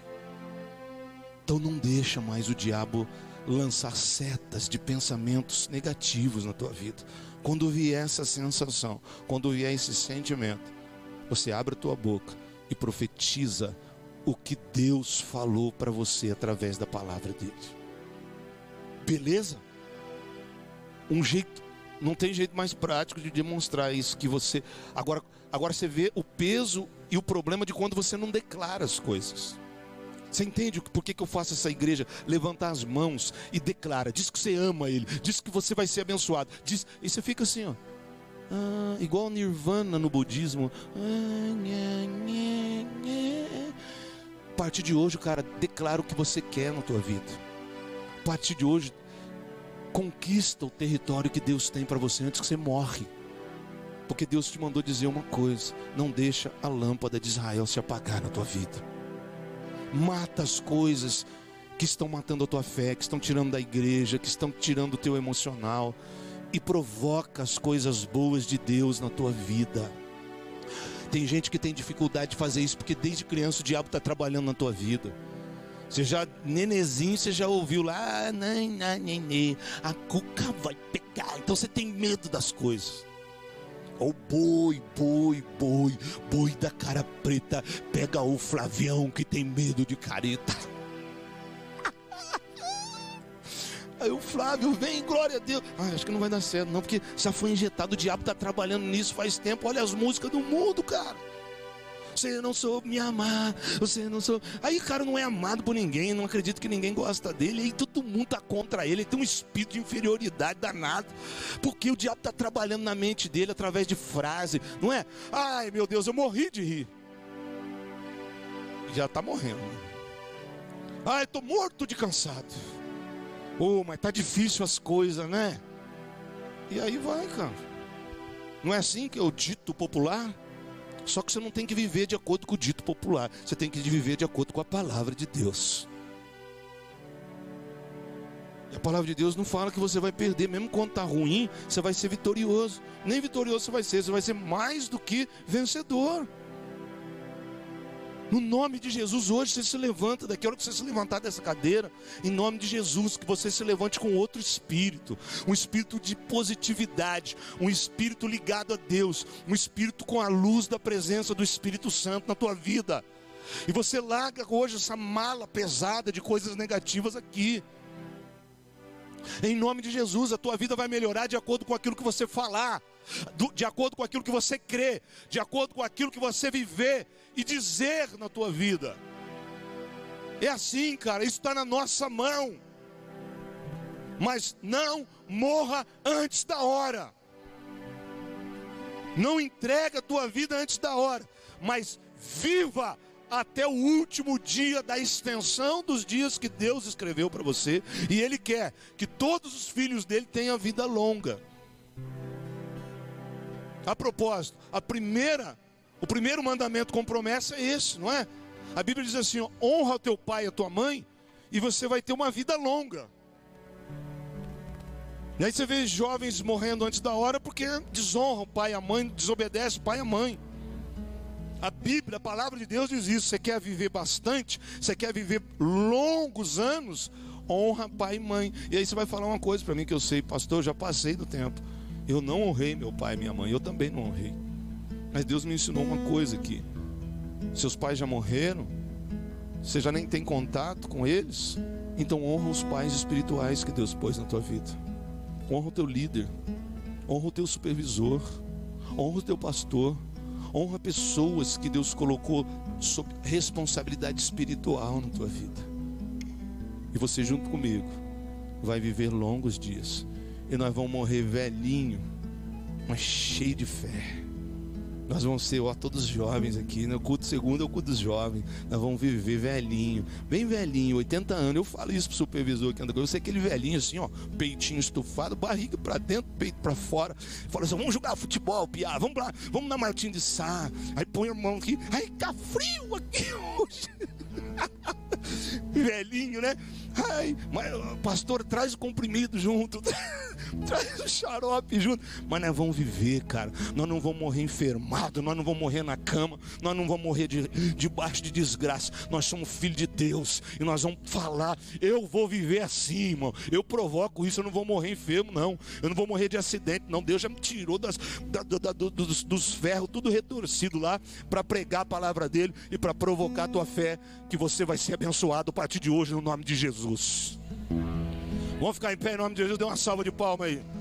Então não deixa mais o diabo lançar setas de pensamentos negativos na tua vida. Quando vier essa sensação, quando vier esse sentimento, você abre a tua boca e profetiza o que Deus falou para você através da palavra dele. Beleza? Não tem jeito mais prático de demonstrar isso que você... Agora você vê o peso E o problema de quando você não declara as coisas. Você entende por que eu faço essa igreja levantar as mãos e declara? Diz que você ama ele, diz que você vai ser abençoado. Diz, e você fica assim, ó. Ah, igual Nirvana no budismo. A partir de hoje, cara, declara o que você quer na tua vida. A partir de hoje, conquista o território que Deus tem para você antes que você morre. Porque Deus te mandou dizer uma coisa: não deixa a lâmpada de Israel se apagar na tua vida. Mata as coisas que estão matando a tua fé, que estão tirando da igreja, que estão tirando o teu emocional, e provoca as coisas boas de Deus na tua vida. Tem gente que tem dificuldade de fazer isso porque desde criança o diabo está trabalhando na tua vida. Você já, nenezinho, você já ouviu lá, a cuca vai pegar. Então você tem medo das coisas. O boi da cara preta, pega o Flavião que tem medo de careta. Aí o Flávio vem, glória a Deus. Ah, acho que não vai dar certo não, porque já foi injetado, o diabo tá trabalhando nisso faz tempo. Olha as músicas do mundo, cara. Você não soube me amar, você não soube... Aí o cara não é amado por ninguém, não acredito que ninguém gosta dele, aí todo mundo tá contra ele, ele tem um espírito de inferioridade danado, porque o diabo tá trabalhando na mente dele através de frase, não é? Ai meu Deus, eu morri de rir. Já tá morrendo. Ai, tô morto de cansado. Oh, mas tá difícil as coisas, né? E aí vai, cara. Não é assim que é o dito popular? Só que você não tem que viver de acordo com o dito popular. Você tem que viver de acordo com a palavra de Deus. E a palavra de Deus não fala que você vai perder. Mesmo quando está ruim, você vai ser vitorioso. Nem vitorioso você vai ser mais do que vencedor. No nome de Jesus, hoje você se levanta, daqui a hora que você se levantar dessa cadeira, em nome de Jesus, que você se levante com outro espírito, um espírito de positividade, um espírito ligado a Deus, um espírito com a luz da presença do Espírito Santo na tua vida. E você larga hoje essa mala pesada de coisas negativas aqui. Em nome de Jesus, a tua vida vai melhorar de acordo com aquilo que você falar, de acordo com aquilo que você crê, de acordo com aquilo que você viver e dizer na tua vida. É assim, cara, isso está na nossa mão. Mas não morra antes da hora. Não entrega a tua vida antes da hora, mas viva até o último dia da extensão dos dias que Deus escreveu para você. E Ele quer que todos os filhos dele tenham vida longa. A propósito, o primeiro mandamento com promessa é esse, não é? A Bíblia diz assim, ó, honra o teu pai e a tua mãe e você vai ter uma vida longa. E aí você vê jovens morrendo antes da hora porque desonram o pai e a mãe, desobedecem o pai e a mãe. A Bíblia, a palavra de Deus diz isso. Você quer viver bastante, você quer viver longos anos, honra pai e mãe. E aí você vai falar uma coisa para mim que eu sei, pastor, eu já passei do tempo. Eu não honrei meu pai e minha mãe, eu também não honrei. Mas Deus me ensinou uma coisa aqui. Seus pais já morreram, você já nem tem contato com eles, então honra os pais espirituais que Deus pôs na tua vida. Honra o teu líder, honra o teu supervisor, honra o teu pastor. Honra pessoas que Deus colocou sob responsabilidade espiritual na tua vida. E você junto comigo vai viver longos dias. E nós vamos morrer velhinho, mas cheio de fé. Nós vamos ser, ó, todos jovens aqui, no culto segundo é o culto dos jovens. Nós vamos viver velhinho, bem velhinho, 80 anos. Eu falo isso pro supervisor que anda com você, aquele velhinho assim, ó, peitinho estufado, barriga para dentro, peito para fora. Fala assim, vamos jogar futebol, piá, vamos lá, vamos na Martim de Sá. Aí põe a mão aqui, aí tá frio aqui hoje. Velhinho, né? Ai, mas, pastor, traz o comprimido junto. Traz o xarope junto. Mas nós vamos viver, cara. Nós não vamos morrer enfermado. Nós não vamos morrer na cama. Nós não vamos morrer debaixo de desgraça. Nós somos filhos de Deus. E nós vamos falar, eu vou viver assim, irmão. Eu provoco isso, eu não vou morrer enfermo, não. Eu não vou morrer de acidente, não. Deus já me tirou dos ferros, tudo retorcido lá, para pregar a palavra dele e para provocar a tua fé, que você vai ser abençoado a partir de hoje, no nome de Jesus. Vamos ficar em pé em nome de Jesus, dê uma salva de palma aí.